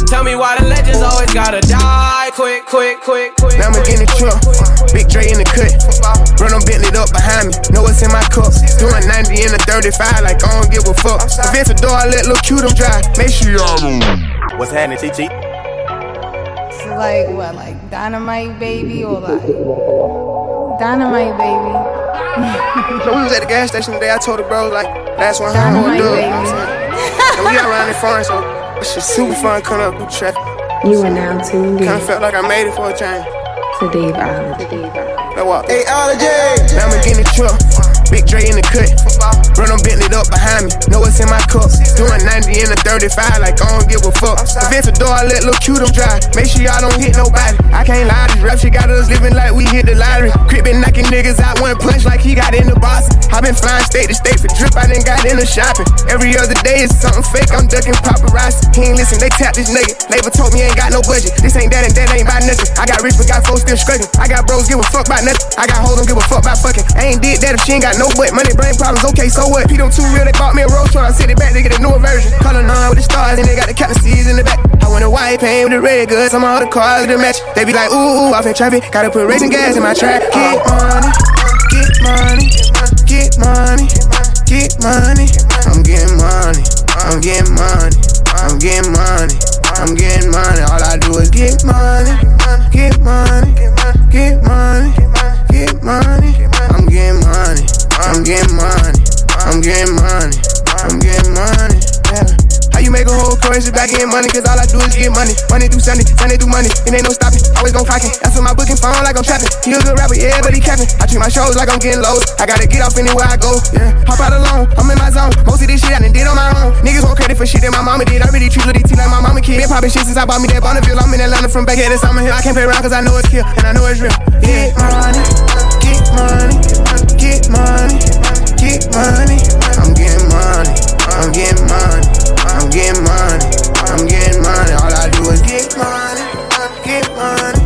Tell me why the legends always gotta die quick, quick, quick, quick. Now I'm in the trunk, Big Dre in the cut. Run on Bentley up behind me, know what's in my cup. Doing ninety in the thirty-five like I don't give a fuck. If it's a door, I let Lil' Q them drive. Make sure y'all move. What's happening, T T? Like what, like Dynamite Baby or like Dynamite Baby? So we was at the gas station today. I told the bros like last one how I do. And we around the farm, so it's just super fun coming up through traffic. You are now tuned in. Kind of felt like I made it for a change. To Dave Island. I walk. Hey, Allergy. Now I'm getting the truck. Big Dre in the cut. Run on Bentley up behind me, know what's in my cup. Doing ninety in the thirty-five like I don't give a fuck. If it's a door, I let Lil' Q them drive. Make sure y'all don't hit nobody. I can't lie, this rap shit got us living like we hit the lottery. Crip been knocking niggas out one punch like he got in the box. I been flying state to state for drip, I done got in the shopping. Every other day it's something fake, I'm ducking paparazzi. He ain't listen, they tap this nigga. Labor told me I ain't got no budget. This ain't that and that ain't about nothing. I got rich but got folks still struggling. I got bros give a fuck about nothing. I got hoes don't give a fuck about fucking. I ain't did that if she ain't got no butt, money brain problems, okay, so what? P them too real, they bought me a Rolls Royce, I sent it back, they get a newer version. Color nine with the stars, and they got the Captain C's in the back. I want a white paint with the red goods, I'm all the cars with the match. They be like, ooh, ooh, off in traffic, gotta put racing gas in my track. Get money, get money, get money, get money. I'm getting money, I'm getting money, I'm getting money, I'm getting money. All I do is get money, get money, get money, get money. I'm getting money. I'm getting money, I'm getting money, I'm getting money, yeah. How you make a whole currency back in money? Cause all I do is get money, money through Sunday, Sunday through money. It ain't no stopping, always gon' clock it. That's what my booking phone like I'm trapping. He a good rapper, yeah, but he capping. I treat my shows like I'm getting loaded. I gotta get off anywhere I go, yeah. Hop out alone, I'm in my zone. Most of this shit I done did on my own. Niggas want credit for shit that my mama did. I really treat Lil' Tina like my mama kid. Been poppin' shit since I bought me that Bonneville. I'm in Atlanta from back here this summer here. I can't play around cause I know it's kill, and I know it's real. Get money, get money, get money. Get money, I'm getting money, I'm getting money, I'm getting money, I'm getting money. All I do is get money, get money,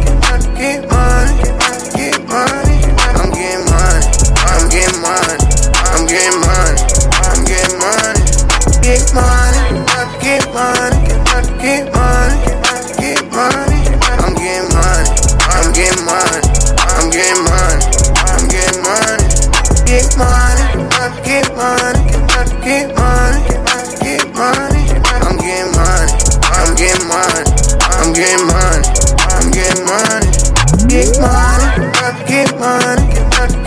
get money, get money. I'm getting money, I'm getting money, I'm getting money, I'm getting money. Get money, get money, get money, get money. I'm getting money, I'm getting money, I'm getting money, I'm getting money. Get money, get money, get money, get money. I'm getting money, I'm getting money, I'm getting money, I'm getting money. Get money, get money,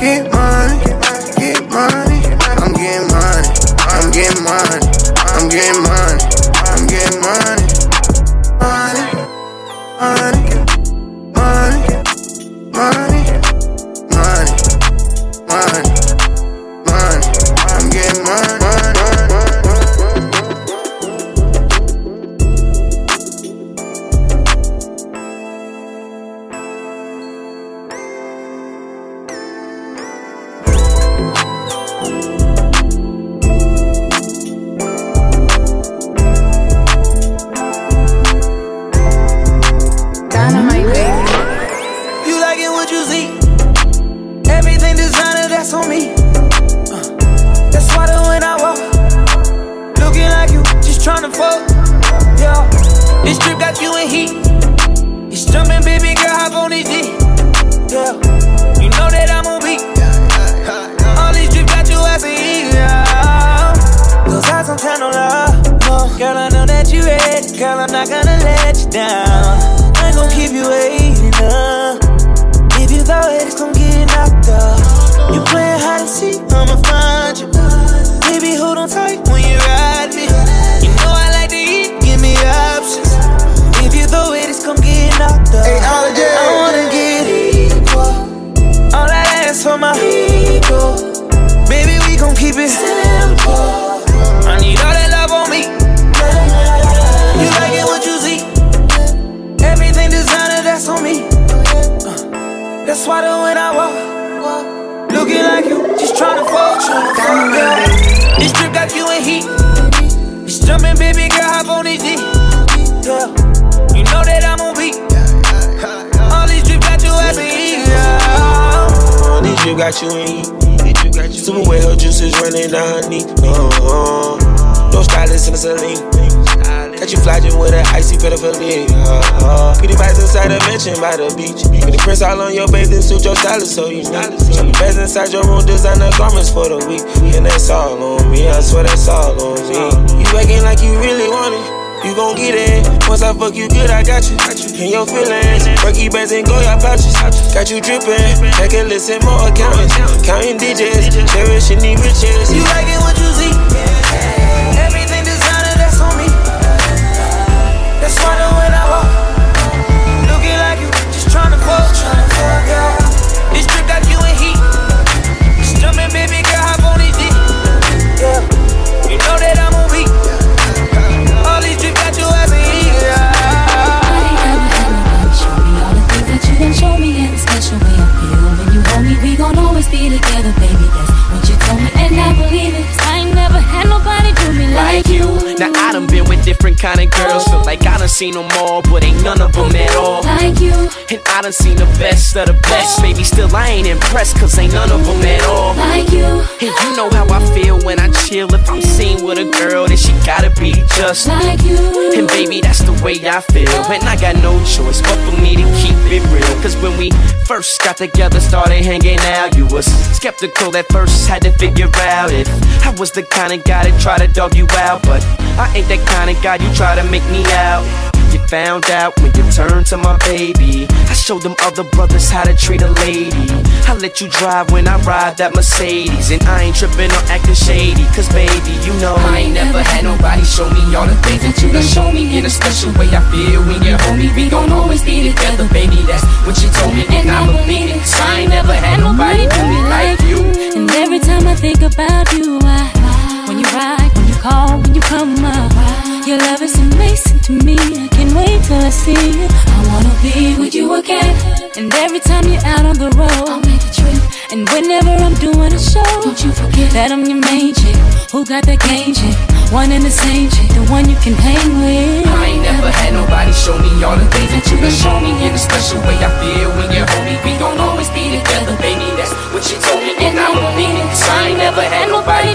get money, get money. I'm getting money, I'm getting money, I'm getting money, I'm getting money. Money, money, money, money, money, money, money. I'm getting money. By the beach, with the prints all on your bathing suit, your style is so unique. Your best inside your room, designer garments for the week, and that's all on me. I swear that's all on me. You acting like you really want it, you gon' get it. Once I fuck you good, I got you. In your feelings, Berkey bands and go your pouches. Got you drippin', check and listen more accountants, counting digits, cherishing these riches. You like it what you see? Everything designer, that's on me. That's why the way I walk. This trip got you in heat. Jumpin', baby girl, hop on his dick. Yeah, you know that I'm a weak. All these trips got you as a heat. Show me all the things that you done show me, and the special way I feel when you hold me. We gon' always be together, baby. That's what you told me, and I believe it. I ain't never had nobody do me like you. Now I done been with different kind of girls, feel like I done seen them all, but ain't none of them at all like you. And I done seen the best of the best, baby, still I ain't impressed, cause ain't none of them at all like you. And you know how I feel when I chill, if I'm seen with a girl, then she gotta be just like you. And baby, that's the way I feel, and I got no choice but for me to keep it real. Cause when we first got together, started hanging out, you was skeptical at first, had to figure out if I was the kind of guy that try to dog you out, but I ain't that kind of guy you try to make me out. You found out when you turned to my baby. I showed them other brothers how to treat a lady. I let you drive when I ride that Mercedes, and I ain't tripping or acting shady, cause baby, you know I ain't never had nobody show me all the things that you done show me, in a special way I feel when you hold me. We gon' always be together, baby, that's what you told me, and I believe it. So I ain't never had nobody do me like you. And every time I think about you, I, when you ride, when you call, when you come up, your love is amazing to me. I can't wait till I see you. I wanna be with you again. And every time you're out on the road, I'll make a trip. And whenever I'm doing a show, don't you forget that I'm your main chick. Who got that game chick? One and the same chick, the one you can hang with. I ain't never had nobody show me all the things that you done show me. In a special way I feel when you're homie. We gon' always be together, baby, that's what you told me. And I won't mean it, cause I ain't never had nobody. A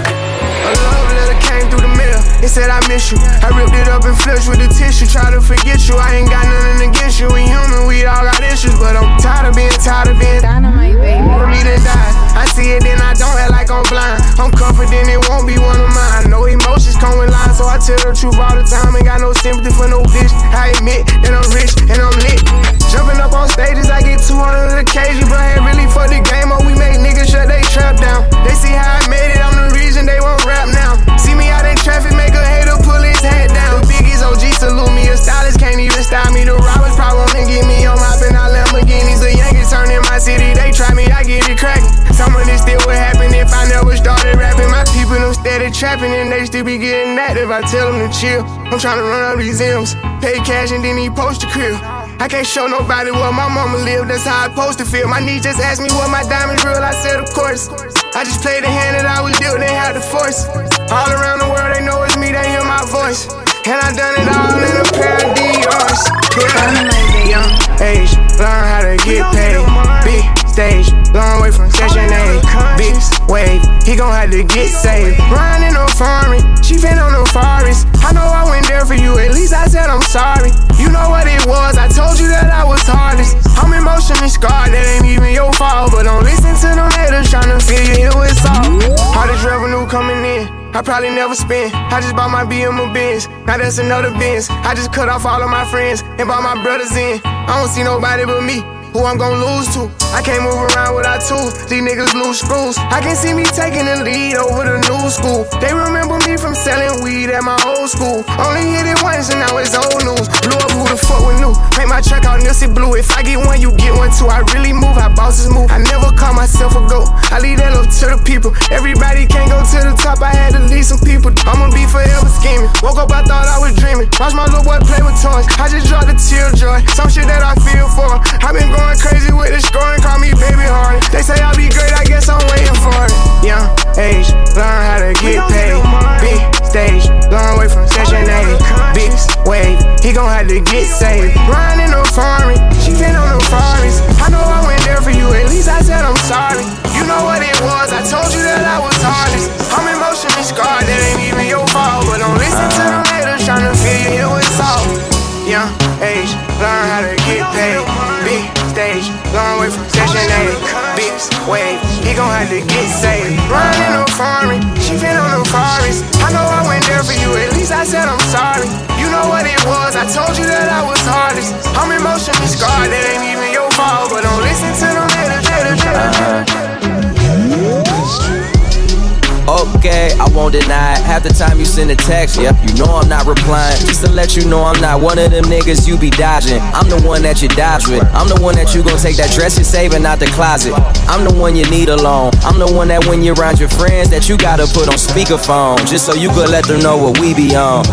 love letter came through the mail, it said I miss you. I ripped it up and flushed with the tissue, try to forget you. I ain't got nothing against you, we human, we all got issues. But I'm tired of being, tired of being dynamite, baby. For me to die, I see it then I don't act like I'm blind. I'm confident it won't be one of mine. No emotions come in line, so I tell the truth all the time. Ain't got no sympathy for no bitch, I admit that I'm rich and I'm lit. Jumping up on stages, I get two hundred occasions. But I ain't really for the game, or we make niggas shut they trap down. They see how I made it, I'm the reason they won't rap now. See me out in traffic, make a hater pull his head down. The biggest O G salute me, a stylist can't even style me. The robbers probably won't get me, I'm hopping out Lamborghinis. The Yankees turn in my city, they try me, I get it cracking. Some of this still would happen if I never started rapping. My people them steady trapping and they still be getting active. I tell them to chill, I'm trying to run up these M's. Pay cash and then he post the crib. I can't show nobody where my mama live, that's how I supposed to feel. My niece just asked me what my diamonds real, I said of course. I just played the hand that I was dealt, they had the force. All around the world they know it's me, they hear my voice. And I done it all in a pair of D Rs. Yeah. Young age, learn how to get paid. Big stage, long way from session A. Big wave, he gon' have to get saved. Riding no foreign, she been on the forest. I know I went there for you, at least I said I'm sorry. You know what it was, I told you that I was heartless. I'm emotionally scarred, that ain't even your fault. But don't listen to them haters tryna figure you it's all. All this revenue coming in, I probably never spend. I just bought my B M W Benz, now that's another Benz. I just cut off all of my friends and bought my brothers in. I don't see nobody but me, who I'm gon' lose to. I can't move around without tools, these niggas lose screws. I can see me taking the lead over the new school. They remember me from selling weed at my old school. Only hit it once and now it's old news. Blew up, who the fuck with new? Make my truck out Nilsey Blue. If I get one, you get one too. I really move, I bosses move. I never call myself a goat, I leave that up to the people. Everybody can't go to the top, I had to leave some people. I'ma be forever scheming. Woke up, I thought I was dreaming. Watch my little boy play with toys, I just dropped a tear joy. Some shit that I feel for. I've been going crazy with this scoring. Call me baby Hardy. They say I'll be great, I guess I'm waiting for it. Young age, learn how to get paid. Big stage, long way from session A. Big wave, he gon' have to get saved. Riding in the foreign, she been on the forest. I know I went there for you, at least I said I'm sorry. You know what it was, I told you that I was heartless. I'm emotionally scarred, that ain't even your fault. But don't listen to them haters tryna feel you, it's all. Young age, learn how to get paid. Big stage, long way from session A. Big wave, he gon' have to get saved. Riding on foreign, she been on the forest. I know I went there for you, at least I said I'm sorry. You know what it was, I told you that I was heartless. I'm emotionally scarred, that ain't even your fault. But don't listen to them haters, haters, haters. Okay, I won't deny it. Half the time you send a text, yep, you know I'm not replying. Just to let you know I'm not one of them niggas you be dodging. I'm the one that you dodge with. I'm the one that you gon' take that dress you're saving out the closet. I'm the one you need alone. I'm the one that when you're around your friends that you gotta put on speakerphone, just so you could let them know what we be on.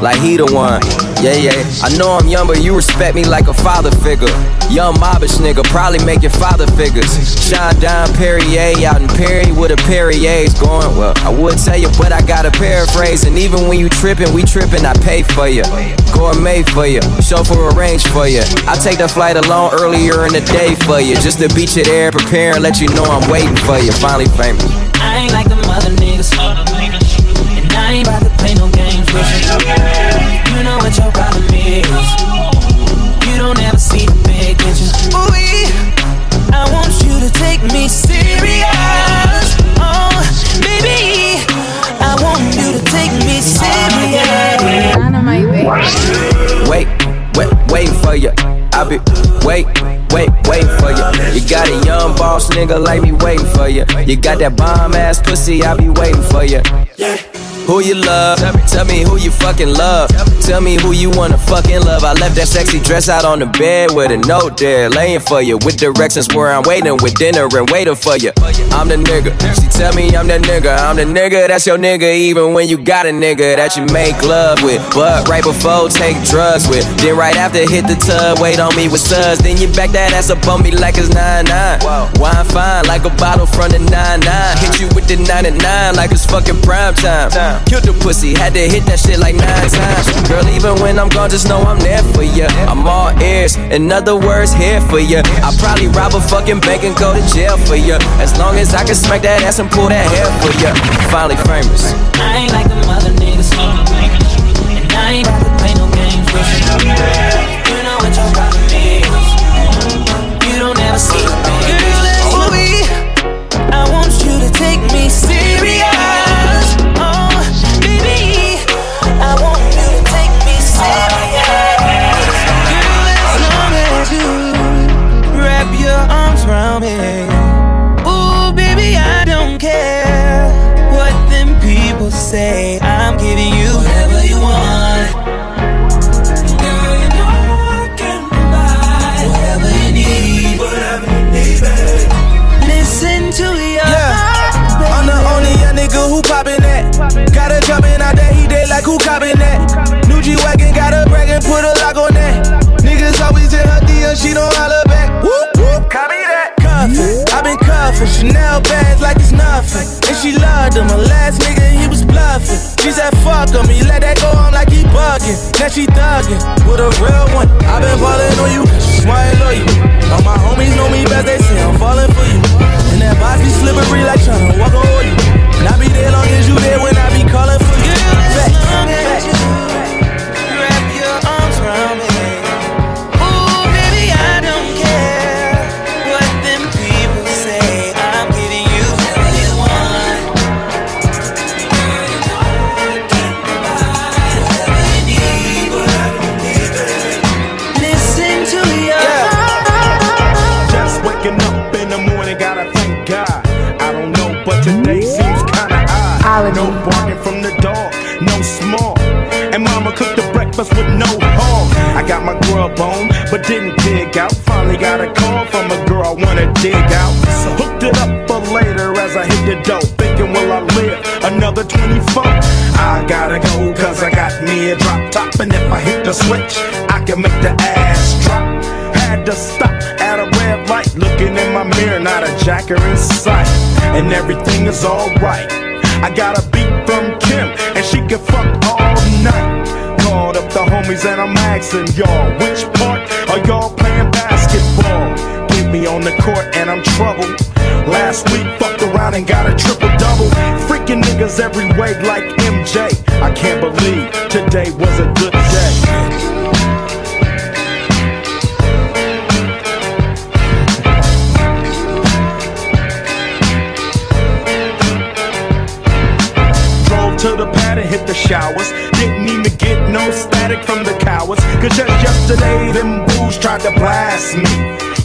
Like he the one, yeah, yeah. I know I'm young, but you respect me like a father figure. Young mobbish nigga, probably make your father figures. Sean Don Perrier out in Perry with a Perrier's going. Well, I would tell you, but I gotta paraphrase. And even when you trippin', we trippin', I pay for you. Gourmet for you, chauffeur arrange for you. I take the flight alone earlier in the day for you, just to beat you there, prepare and let you know I'm waiting for you. Finally famous. I ain't like them other niggas, and I ain't about to play no games with you. You know what your problem is, you don't ever see the big picture. Ooh, yeah. I want you to take me serious. Oh, baby, I want you to take me serious. Dynamite, baby. Wait, wait, wait for you. I be wait, wait, wait for you. You got a young boss nigga like me waiting for you. You got that bomb ass pussy, I be waiting for you. Yeah. who you love. Tell me, tell me who you fucking love. Tell me. Tell me who you wanna fucking love. I left that sexy dress out on the bed with a note there, laying for you with directions where I'm waiting with dinner and waiting for you. I'm the nigga. She tell me I'm the nigga. I'm the nigga that's your nigga, even when you got a nigga that you make love with, but right before take drugs with, then right after hit the tub, wait on me with suds, then you back that ass up on me like it's nine nine. Wine fine like a bottle from the nine nine. Hit you with the nine nine like it's fucking prime time. Killed the pussy, had to hit that shit like nine times. Girl, even when I'm gone, just know I'm there for ya. I'm all ears, in other words, here for ya. I probably rob a fucking bank and go to jail for ya, as long as I can smack that ass and pull that hair for ya. Finally famous. I ain't like the mother niggas, and I ain't about to play no games with you. You know what your problem is, you don't ever see the thing. Girl, that's who we, I want you to take me serious. Oh, baby, I want you to take me serious. Girl, as long as you wrap your arms around me, ooh, baby, I don't care what them people say. I'm giving you whatever you want. Who poppin' that? Got a jumpin' out that he dead like who coppin' that? New G-Wagon got a brag and put a lock on that. Niggas always in her D M, she don't holler back. Whoop, whoop, copy that. Cuffin', I been cuffin', Chanel bags like it's nothing. And she loved him, my last nigga, he was bluffin'. She said fuck him, he let that go on like he buggin'. Now she thuggin' with a real one. I been ballin' on you, smiling on you. All my homies know me best, they say I'm fallin' for you. And that box be slippery like tryna walk on you. And I be there long as you there when I be calling for you. Back, back. Wrap your arms around me. Ooh, baby, I don't care what them people say. I'm giving you what you want. Girl, you know I can provide whatever you need, whatever you need, baby. Listen to your yeah. heart. Just waking up in the morning, gotta thank God. I don't know, but today seems no barking from the dog, no small. And mama cooked the breakfast with no hog. I got my grub on, but didn't dig out. Finally got a call from a girl I wanna dig out. So hooked it up for later as I hit the dope. Thinking will I live another twenty-four? I gotta go cause I got me a drop top. And if I hit the switch, I can make the ass drop. Had to stop at a red light, looking in my mirror, not a jacker in sight. And everything is alright. I got a beat from Kim, and she can fuck all night. Called up the homies and I'm asking y'all, which part are y'all playing basketball? Get me on the court and I'm troubled. Last week fucked around and got a triple-double. Freaking niggas every way like M J. I can't believe today was a good day. To the pad and hit the showers. Didn't even get no static from the cowards. Cause just yesterday them boos tried to blast me.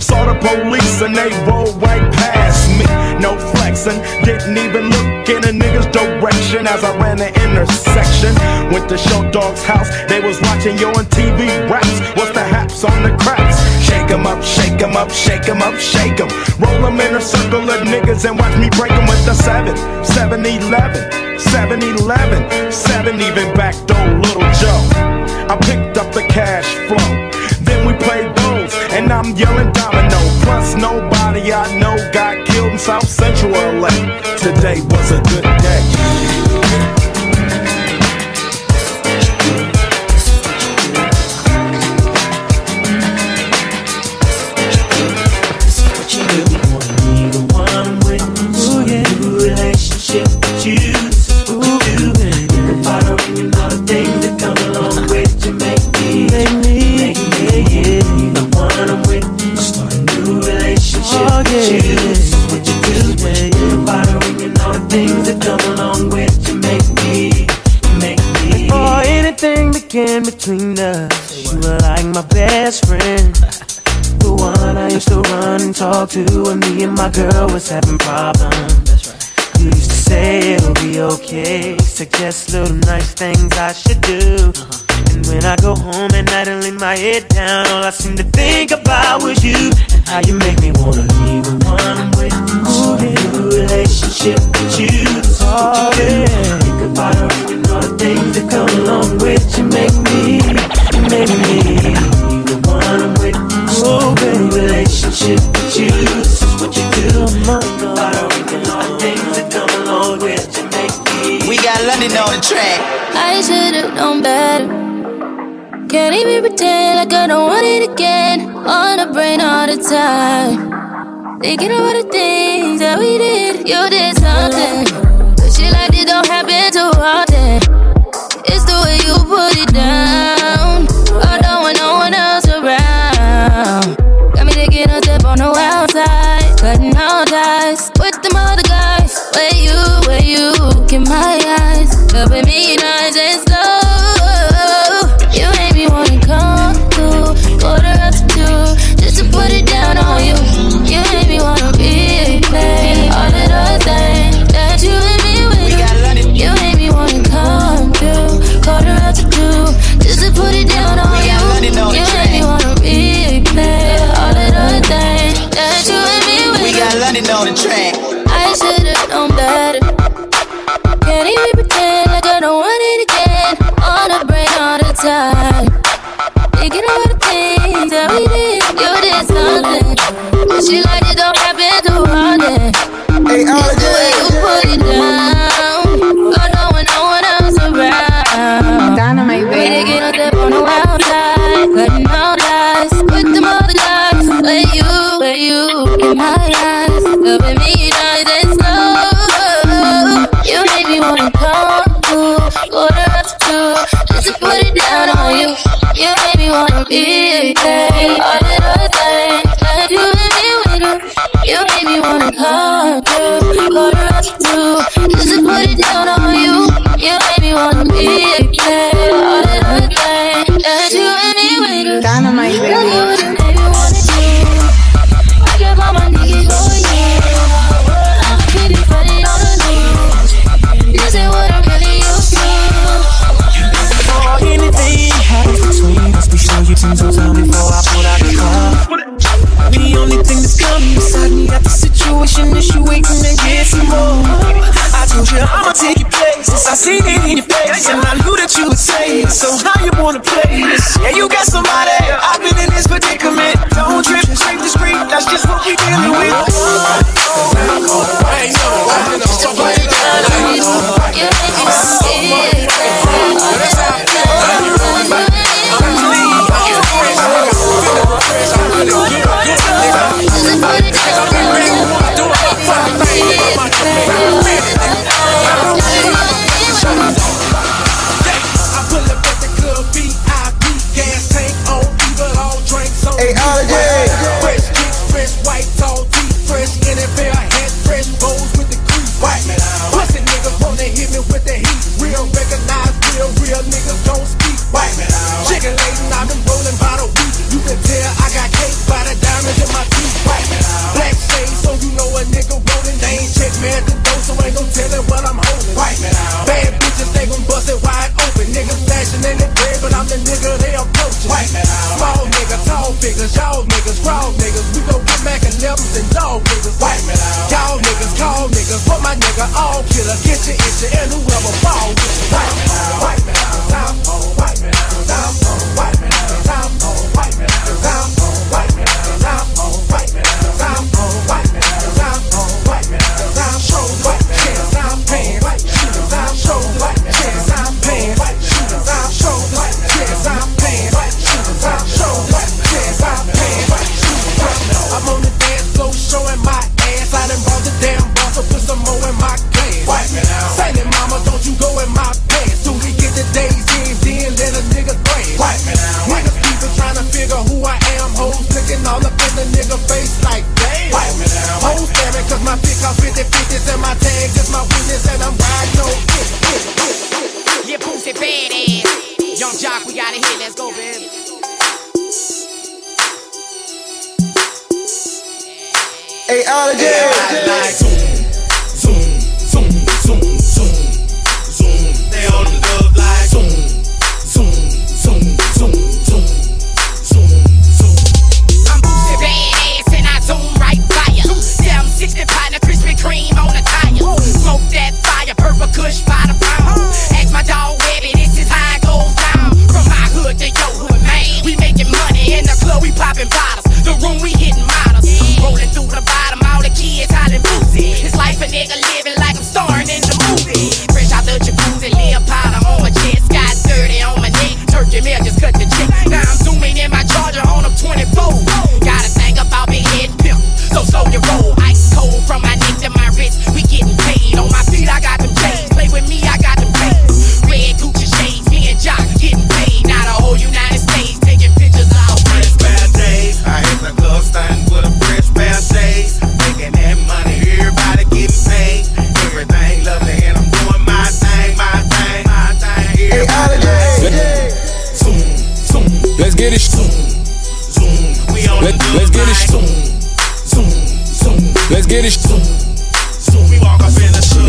Saw the police and they rolled right past me. No flexing, didn't even look in a nigga's direction as I ran the intersection. Went to Show Dog's house, they was watching you on T V raps. What's the haps on the cracks? Shake 'em up, shake 'em up, shake 'em up, shake 'em. Roll 'em in a circle of niggas and watch me break 'em with the seven, seven eleven. seven eleven, seven even back though, little Joe. I picked up the cash flow, then we played bowls, and I'm yelling domino. Plus nobody I know got killed in South Central L A. Today was a good day. Between us, you were like my best friend, the one I used to run and talk to when me and my girl was having problems. You used to say it'll be okay. Suggest little nice things I should do. And when I go home at night and lay my head down, all I seem to think about was you and how you make me wanna leave the one I'm with. So in a relationship with you, that's what you do. Think about her and all the things that come along with you. Make me, you make me leave the one I'm with. So in a relationship with you, that's what you do. Think about her and all the things that come along with you. Make me. We got London on the track. I should've known better. Can't even pretend like I don't want it again. On the brain all the time, thinking of all the things that we did. You did something, but shit like this don't happen too often. It's the way you put it down, although when no one else around, got me taking a step on the wild side, cutting all ties with them other guys. Where you, where you look in my eyes, loving me nice and slow. Put it down on you. You made me wanna be playing all the other things that you and me with. You made me wanna come through, call her out to do, just to put it down on you. You made me wanna be playing all the other things that you and me with. We got London on the track. I should've known better. Can't even pretend like I don't want it again. On the brain all the time, thinking about the things that we did. She like it don't happen to run it. Hey, all the way you put it down, I know when no one else around, dynamite baby. We get up on the wild side, cutting all lies with them other guys. Where you, where you in my eyes, loving me nice and slow. You made me wanna come through, quarter after two, just to put it down on you. You made me wanna be everything, all the other things. You made me wanna come through, call her up too, just to put it down on you. You made me wanna be a kid, all that other thing that you and me with. Dynamite, baby. Girl, you were the name you wanna do. I care about my niggas for you. I'm pretty funny on the news. This ain't what I'm really used to. Before anything happens between us, we show you ten toes down before I pull out the car. The only thing that's coming beside me at the situation is you waiting to get some more. I told you I'ma take your places, I seen it in your face, and I knew that you would say it. So how you wanna play this? Yeah, you got somebody. I've been in this predicament. Don't trip, scrape the screen. That's just what we dealing with. I ain't know. I ain't know. So put it down. I ain't know. I ain't know. I ain't know. Hey, all the day. Zoom, zoom, zoom, Let's get it straight.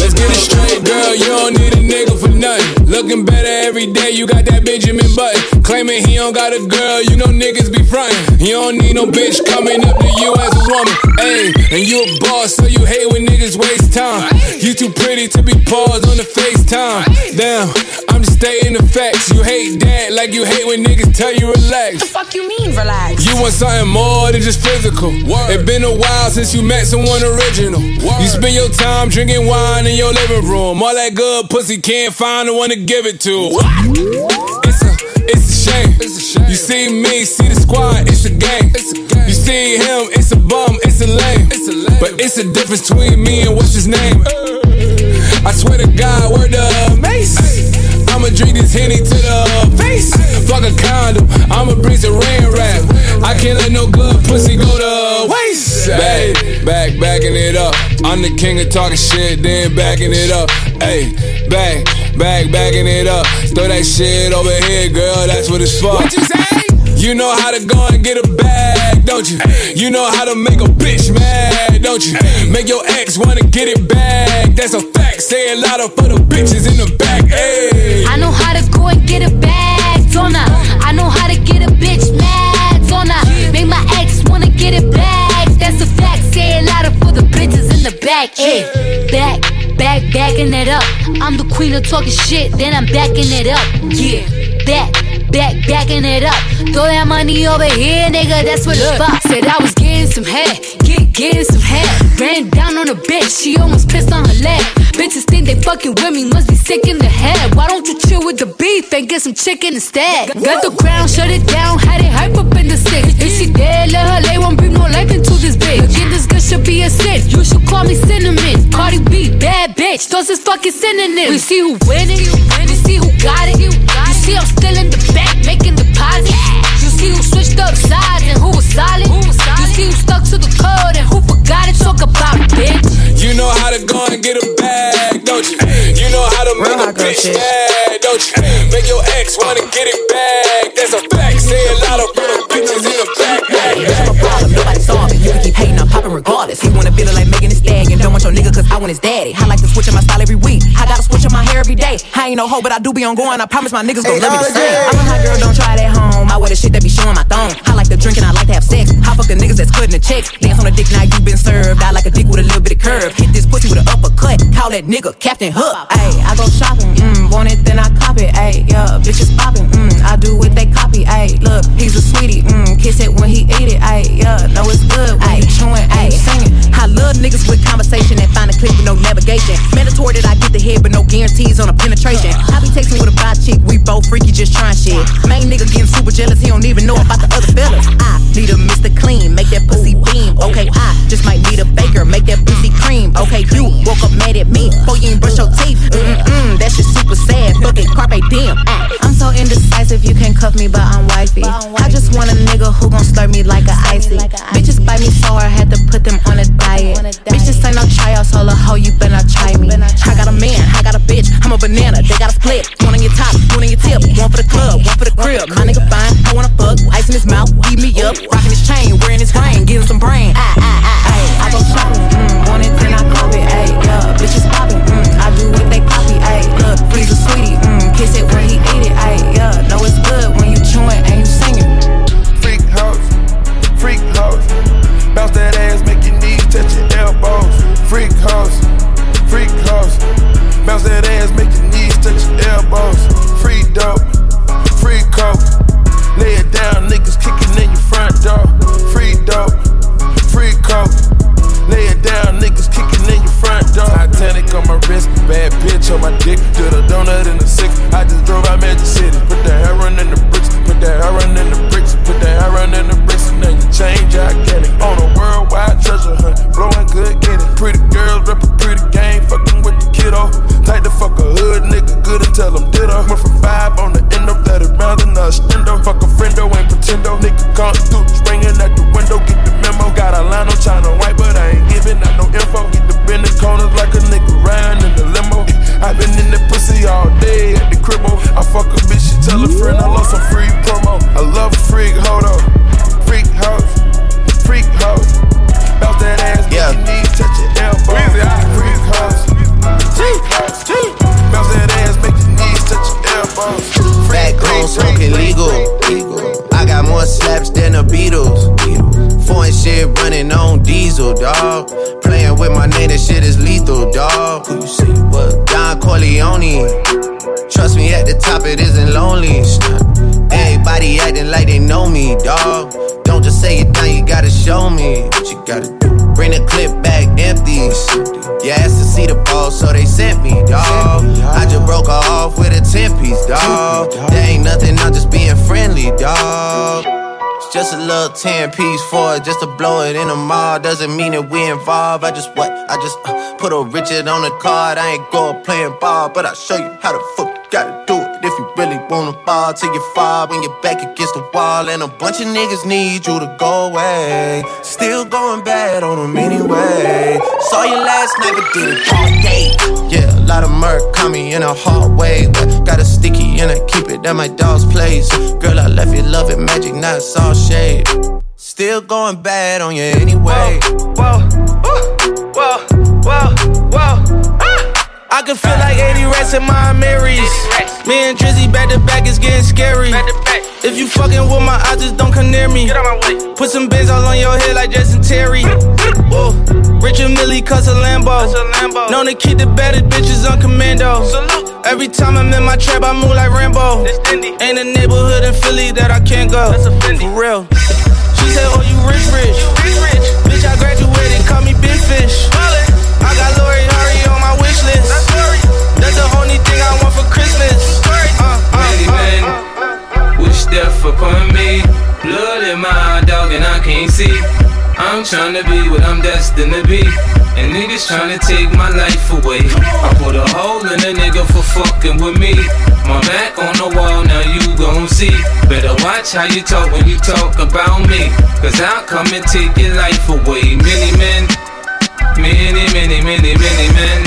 Let's get it straight, girl. You don't need a nigga for nothing. Looking better every day. You got that Benjamin Button. Claiming he don't got a girl. You know niggas be frontin'. You don't need no bitch coming up to you as a woman. Ayy, and you a boss, so you hate when niggas waste time. You too pretty to be paused on the FaceTime. Damn, I'm just stating the facts. You hate that like you hate when niggas tell you relax. The fuck you mean relax? You want something more than just physical. Word. It been a while since you met someone original. Word. You spend your time drinking wine in your living room. All that good pussy can't find the one to give it to. What? It's a, it's a shame. It's a shame. You see me, see the squad, it's a game. It's a game. You see him, it's a bum, it's a lame. It's a lame. But it's a difference between me and what's his name. I swear to God, word to Mace. I'ma drink this Henny to the face. Fuck a condom, I'ma breeze a rain wrap. I can't let no good pussy go to waste. Hey, back, backing it up. I'm the king of talking shit, then backing it up. Hey, back, back, backing it up. Throw that shit over here, girl, that's what it's for. What you say? You know how to go and get a bag, don't you? You know how to make a bitch mad, don't you? Make your ex wanna get it back. That's a fact. Say it louder for the bitches in the back. Ayy. I know how to go and get a bag, don't I? I know how to get a bitch mad, don't I? Make my ex wanna get it back. That's a fact. Say it louder for the bitches in the back. Ayy. Back, back, backing it up. I'm the queen of talking shit, then I'm backing it up. Yeah. Back. Back, backing it up. Throw that money over here, nigga, that's what it's about. Said I was getting some head, get, getting some head. Ran down on a bitch, she almost pissed on her leg. Bitches think they fucking with me, must be sick in the head. Why don't you chill with the beef and get some chicken instead? Got the crown, shut it down, had it hype up in the six. If she dead, let her lay, won't bring no life into this bitch. Again, this girl should be a sin, you should call me Cinnamon. Cardi B, bad bitch, those is fucking synonyms. We see who winning, we see who got it. You see I'm still in the back, making deposits. You see who switched up sides and who was solid. You see who stuck to the code and who forgot it. Talk about it, bitch. You know how to go and get a bag, don't you? You know how to make a bitch mad, don't you? Make your ex wanna get it back. That's a fact. Say a lot of real bitches in the back. That's my problem, nobody saw me. You can keep hating, I'm popping regardless. You wanna feel it like making it stag and don't want your nigga cause I want his daddy. I like to switch in my style every week. I gotta switch in my hair every day. I ain't no hoe, but I do be on going. I promise my niggas gon' love me the same. I'm a hot girl, don't try it at home. I wear the shit that be showing my thong. I like to drink and I like to have sex. I fuck the niggas that's cutting the checks. Dance on the dick, now you been served. I like a dick with a little bit of curve. Hit this pussy with an uppercut. Call that nigga Captain Hook. Ayy, I go shopping. Mmm, want it, then I cop it. Ayy, yeah, bitches popping. Mmm, I do what they copy. Ayy, look, he's a sweetie. Mmm, kiss it when he eat it. Ayy, yeah, know it's good. Ayy, chewing. Ayy, singing. I love niggas with conversation and find a clip with no navigation. Mandatory that I get the head, but no guarantees on a penetration. I be texting with a bot chick. We both freaky, just trying shit. Main nigga getting super jealous. He don't even know about the other fellas. I need a Mister Clean, make that pussy beam. Okay, I just might need a baker, make that pussy cream. Okay, you woke up mad at me, before you ain't brush your teeth. Mm-mm, that shit super sad. Fuck it, carpe diem. I'm so indecisive, you can cuff me, but I'm wifey. I just want a nigga who gon' slurp me like an icy. Bitches bite me so hard, had to put them on a diet. Bitches ain't no tryouts, all a hoe, you better not try me. I got a man, I got a bitch, I'm a banana, they got a split. One on your top, one on your tip, one for the club, one for the crib. My nigga fine, I wanna fuck, ice in his mouth, eat me up. Rockin' his chain, wearing his ring, getting some brain. I, I, I, I, I go shopping, mm, want it, then I cop it, ayy, yeah. Bitches poppin', mm, I do what they copy, ayy, look, please a sweetie, mm, kiss it when he eat it, ayy, yeah. Know it's good when you chewin' and you singin'. Freak hoes, freak hoes, bounce that ass, make your knees touch your elbows. Freak hoes, freak hoes, bounce that ass, make your knees touch your elbows. Free dope, free coke, lay it down, niggas kicking in your front door. Free dope, free coke, lay it down, niggas kicking in your front door. Titanic on my wrist, bad bitch on my dick, did a donut in the six. I just drove out Magic City, put that heroin in the bricks, put that heroin in the bricks, put that heroin in the bricks, and then you change your identity. On a worldwide treasure hunt, blowing good, get it. Pretty girls, rep a pretty game, fucking with the kiddo. Tight the fuck a hood, nigga, good and tell them ditto. Went from five on the end of that around in a stendo. Fuck a friendo and pretendo, nigga, come through, springing at the window, get the memo. Got a line on China white, but I ain't giving out no info. Get the bend the corners like a nigga round in the limo. I been in the pussy all day. on diesel, dog. Playing with my name, that shit is lethal, dog. Who you see? What? Don Corleone. Trust me, at the top it isn't lonely. Everybody acting like they know me, dog. Don't just say it now, you gotta show me what you gotta do. Bring the clip back empty. You asked to see the ball, so they sent me, dog. I just broke her off with a ten-piece, dog. There ain't nothing, I'm just being friendly, dog. It's just a little ten-piece for it, just to blow it in the mall. Doesn't mean that we involved. I just what? I just uh, put a Richard on the card. I ain't go playing ball, but I'll show you how the fuck you gotta do it. If you really wanna fall till you fall, when you're back against the wall, and a bunch of niggas need you to go away. Still going bad on them anyway. Saw you last night, but did it all day. Yeah, a lot of murk caught me in a hard way. But got a sticky and I keep it at my dog's place. Girl, I left you loving magic, now it's all shade. Still going bad on you anyway. Whoa, whoa, whoa, whoa, whoa, whoa. I could feel like eighty rats in my Marys. Me and Drizzy back to back, it's getting scary. Back to back. If you fucking with my eyes, just don't come near me. Get out my way. Put some bins all on your head like Jason Terry. Whoa. Richard Mille cuss a Lambo. Lambo. Known to keep the baddest bitches on commando. Salute. Every time I'm in my trap, I move like Rambo. Ain't a neighborhood in Philly that I can't go. That's for real. She said, oh, you rich, rich. You rich, rich. Bitch, I graduated, call me Big Fish. Ballin'. I got Lori Hurry on my wish list. That's the only thing I want for Christmas. Uh, uh, Lady uh, man, uh, uh, wish death upon me. Blood in my eye, dog, and I can't see. I'm tryna be what I'm destined to be, and niggas tryna take my life away. I put a hole in a nigga for fucking with me. My back on the wall, now you gon' see. Better watch how you talk when you talk about me, cause I'll come and take your life away. Many men, many, many, many, many men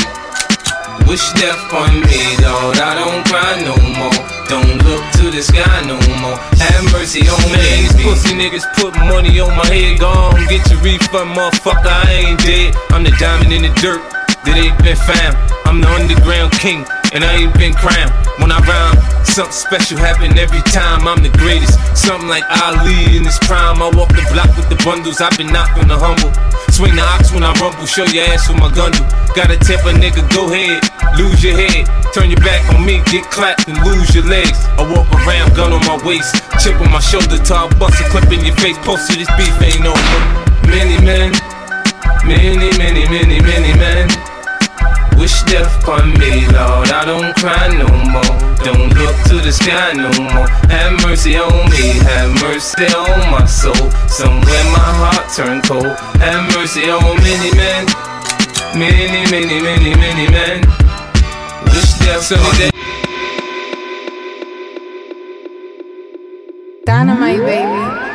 wish death on me, dawg. I don't cry no more. Don't look to the sky no more. Have mercy on me. These pussy niggas put money on my head. Go on, get your refund, motherfucker. I ain't dead. I'm the diamond in the dirt that ain't been found. I'm the underground king, and I ain't been crowned. When I rhyme, something special happen every time. I'm the greatest, something like Ali in his prime. I walk the block with the bundles, I've been knocking the humble. Swing the ox when I rumble, show your ass with my gun do. Gotta tip a nigga, go ahead, lose your head. Turn your back on me, get clapped and lose your legs. I walk around, gun on my waist, chip on my shoulder, tall bust a clip in your face. Post to this beef ain't over. Many men, many, many, many, many men wish death upon me, Lord. I don't cry no more. Don't look to the sky no more. Have mercy on me. Have mercy on my soul. Somewhere my heart turned cold. Have mercy on many men. Many, many, many, many men wish death upon me. Dynamite, baby.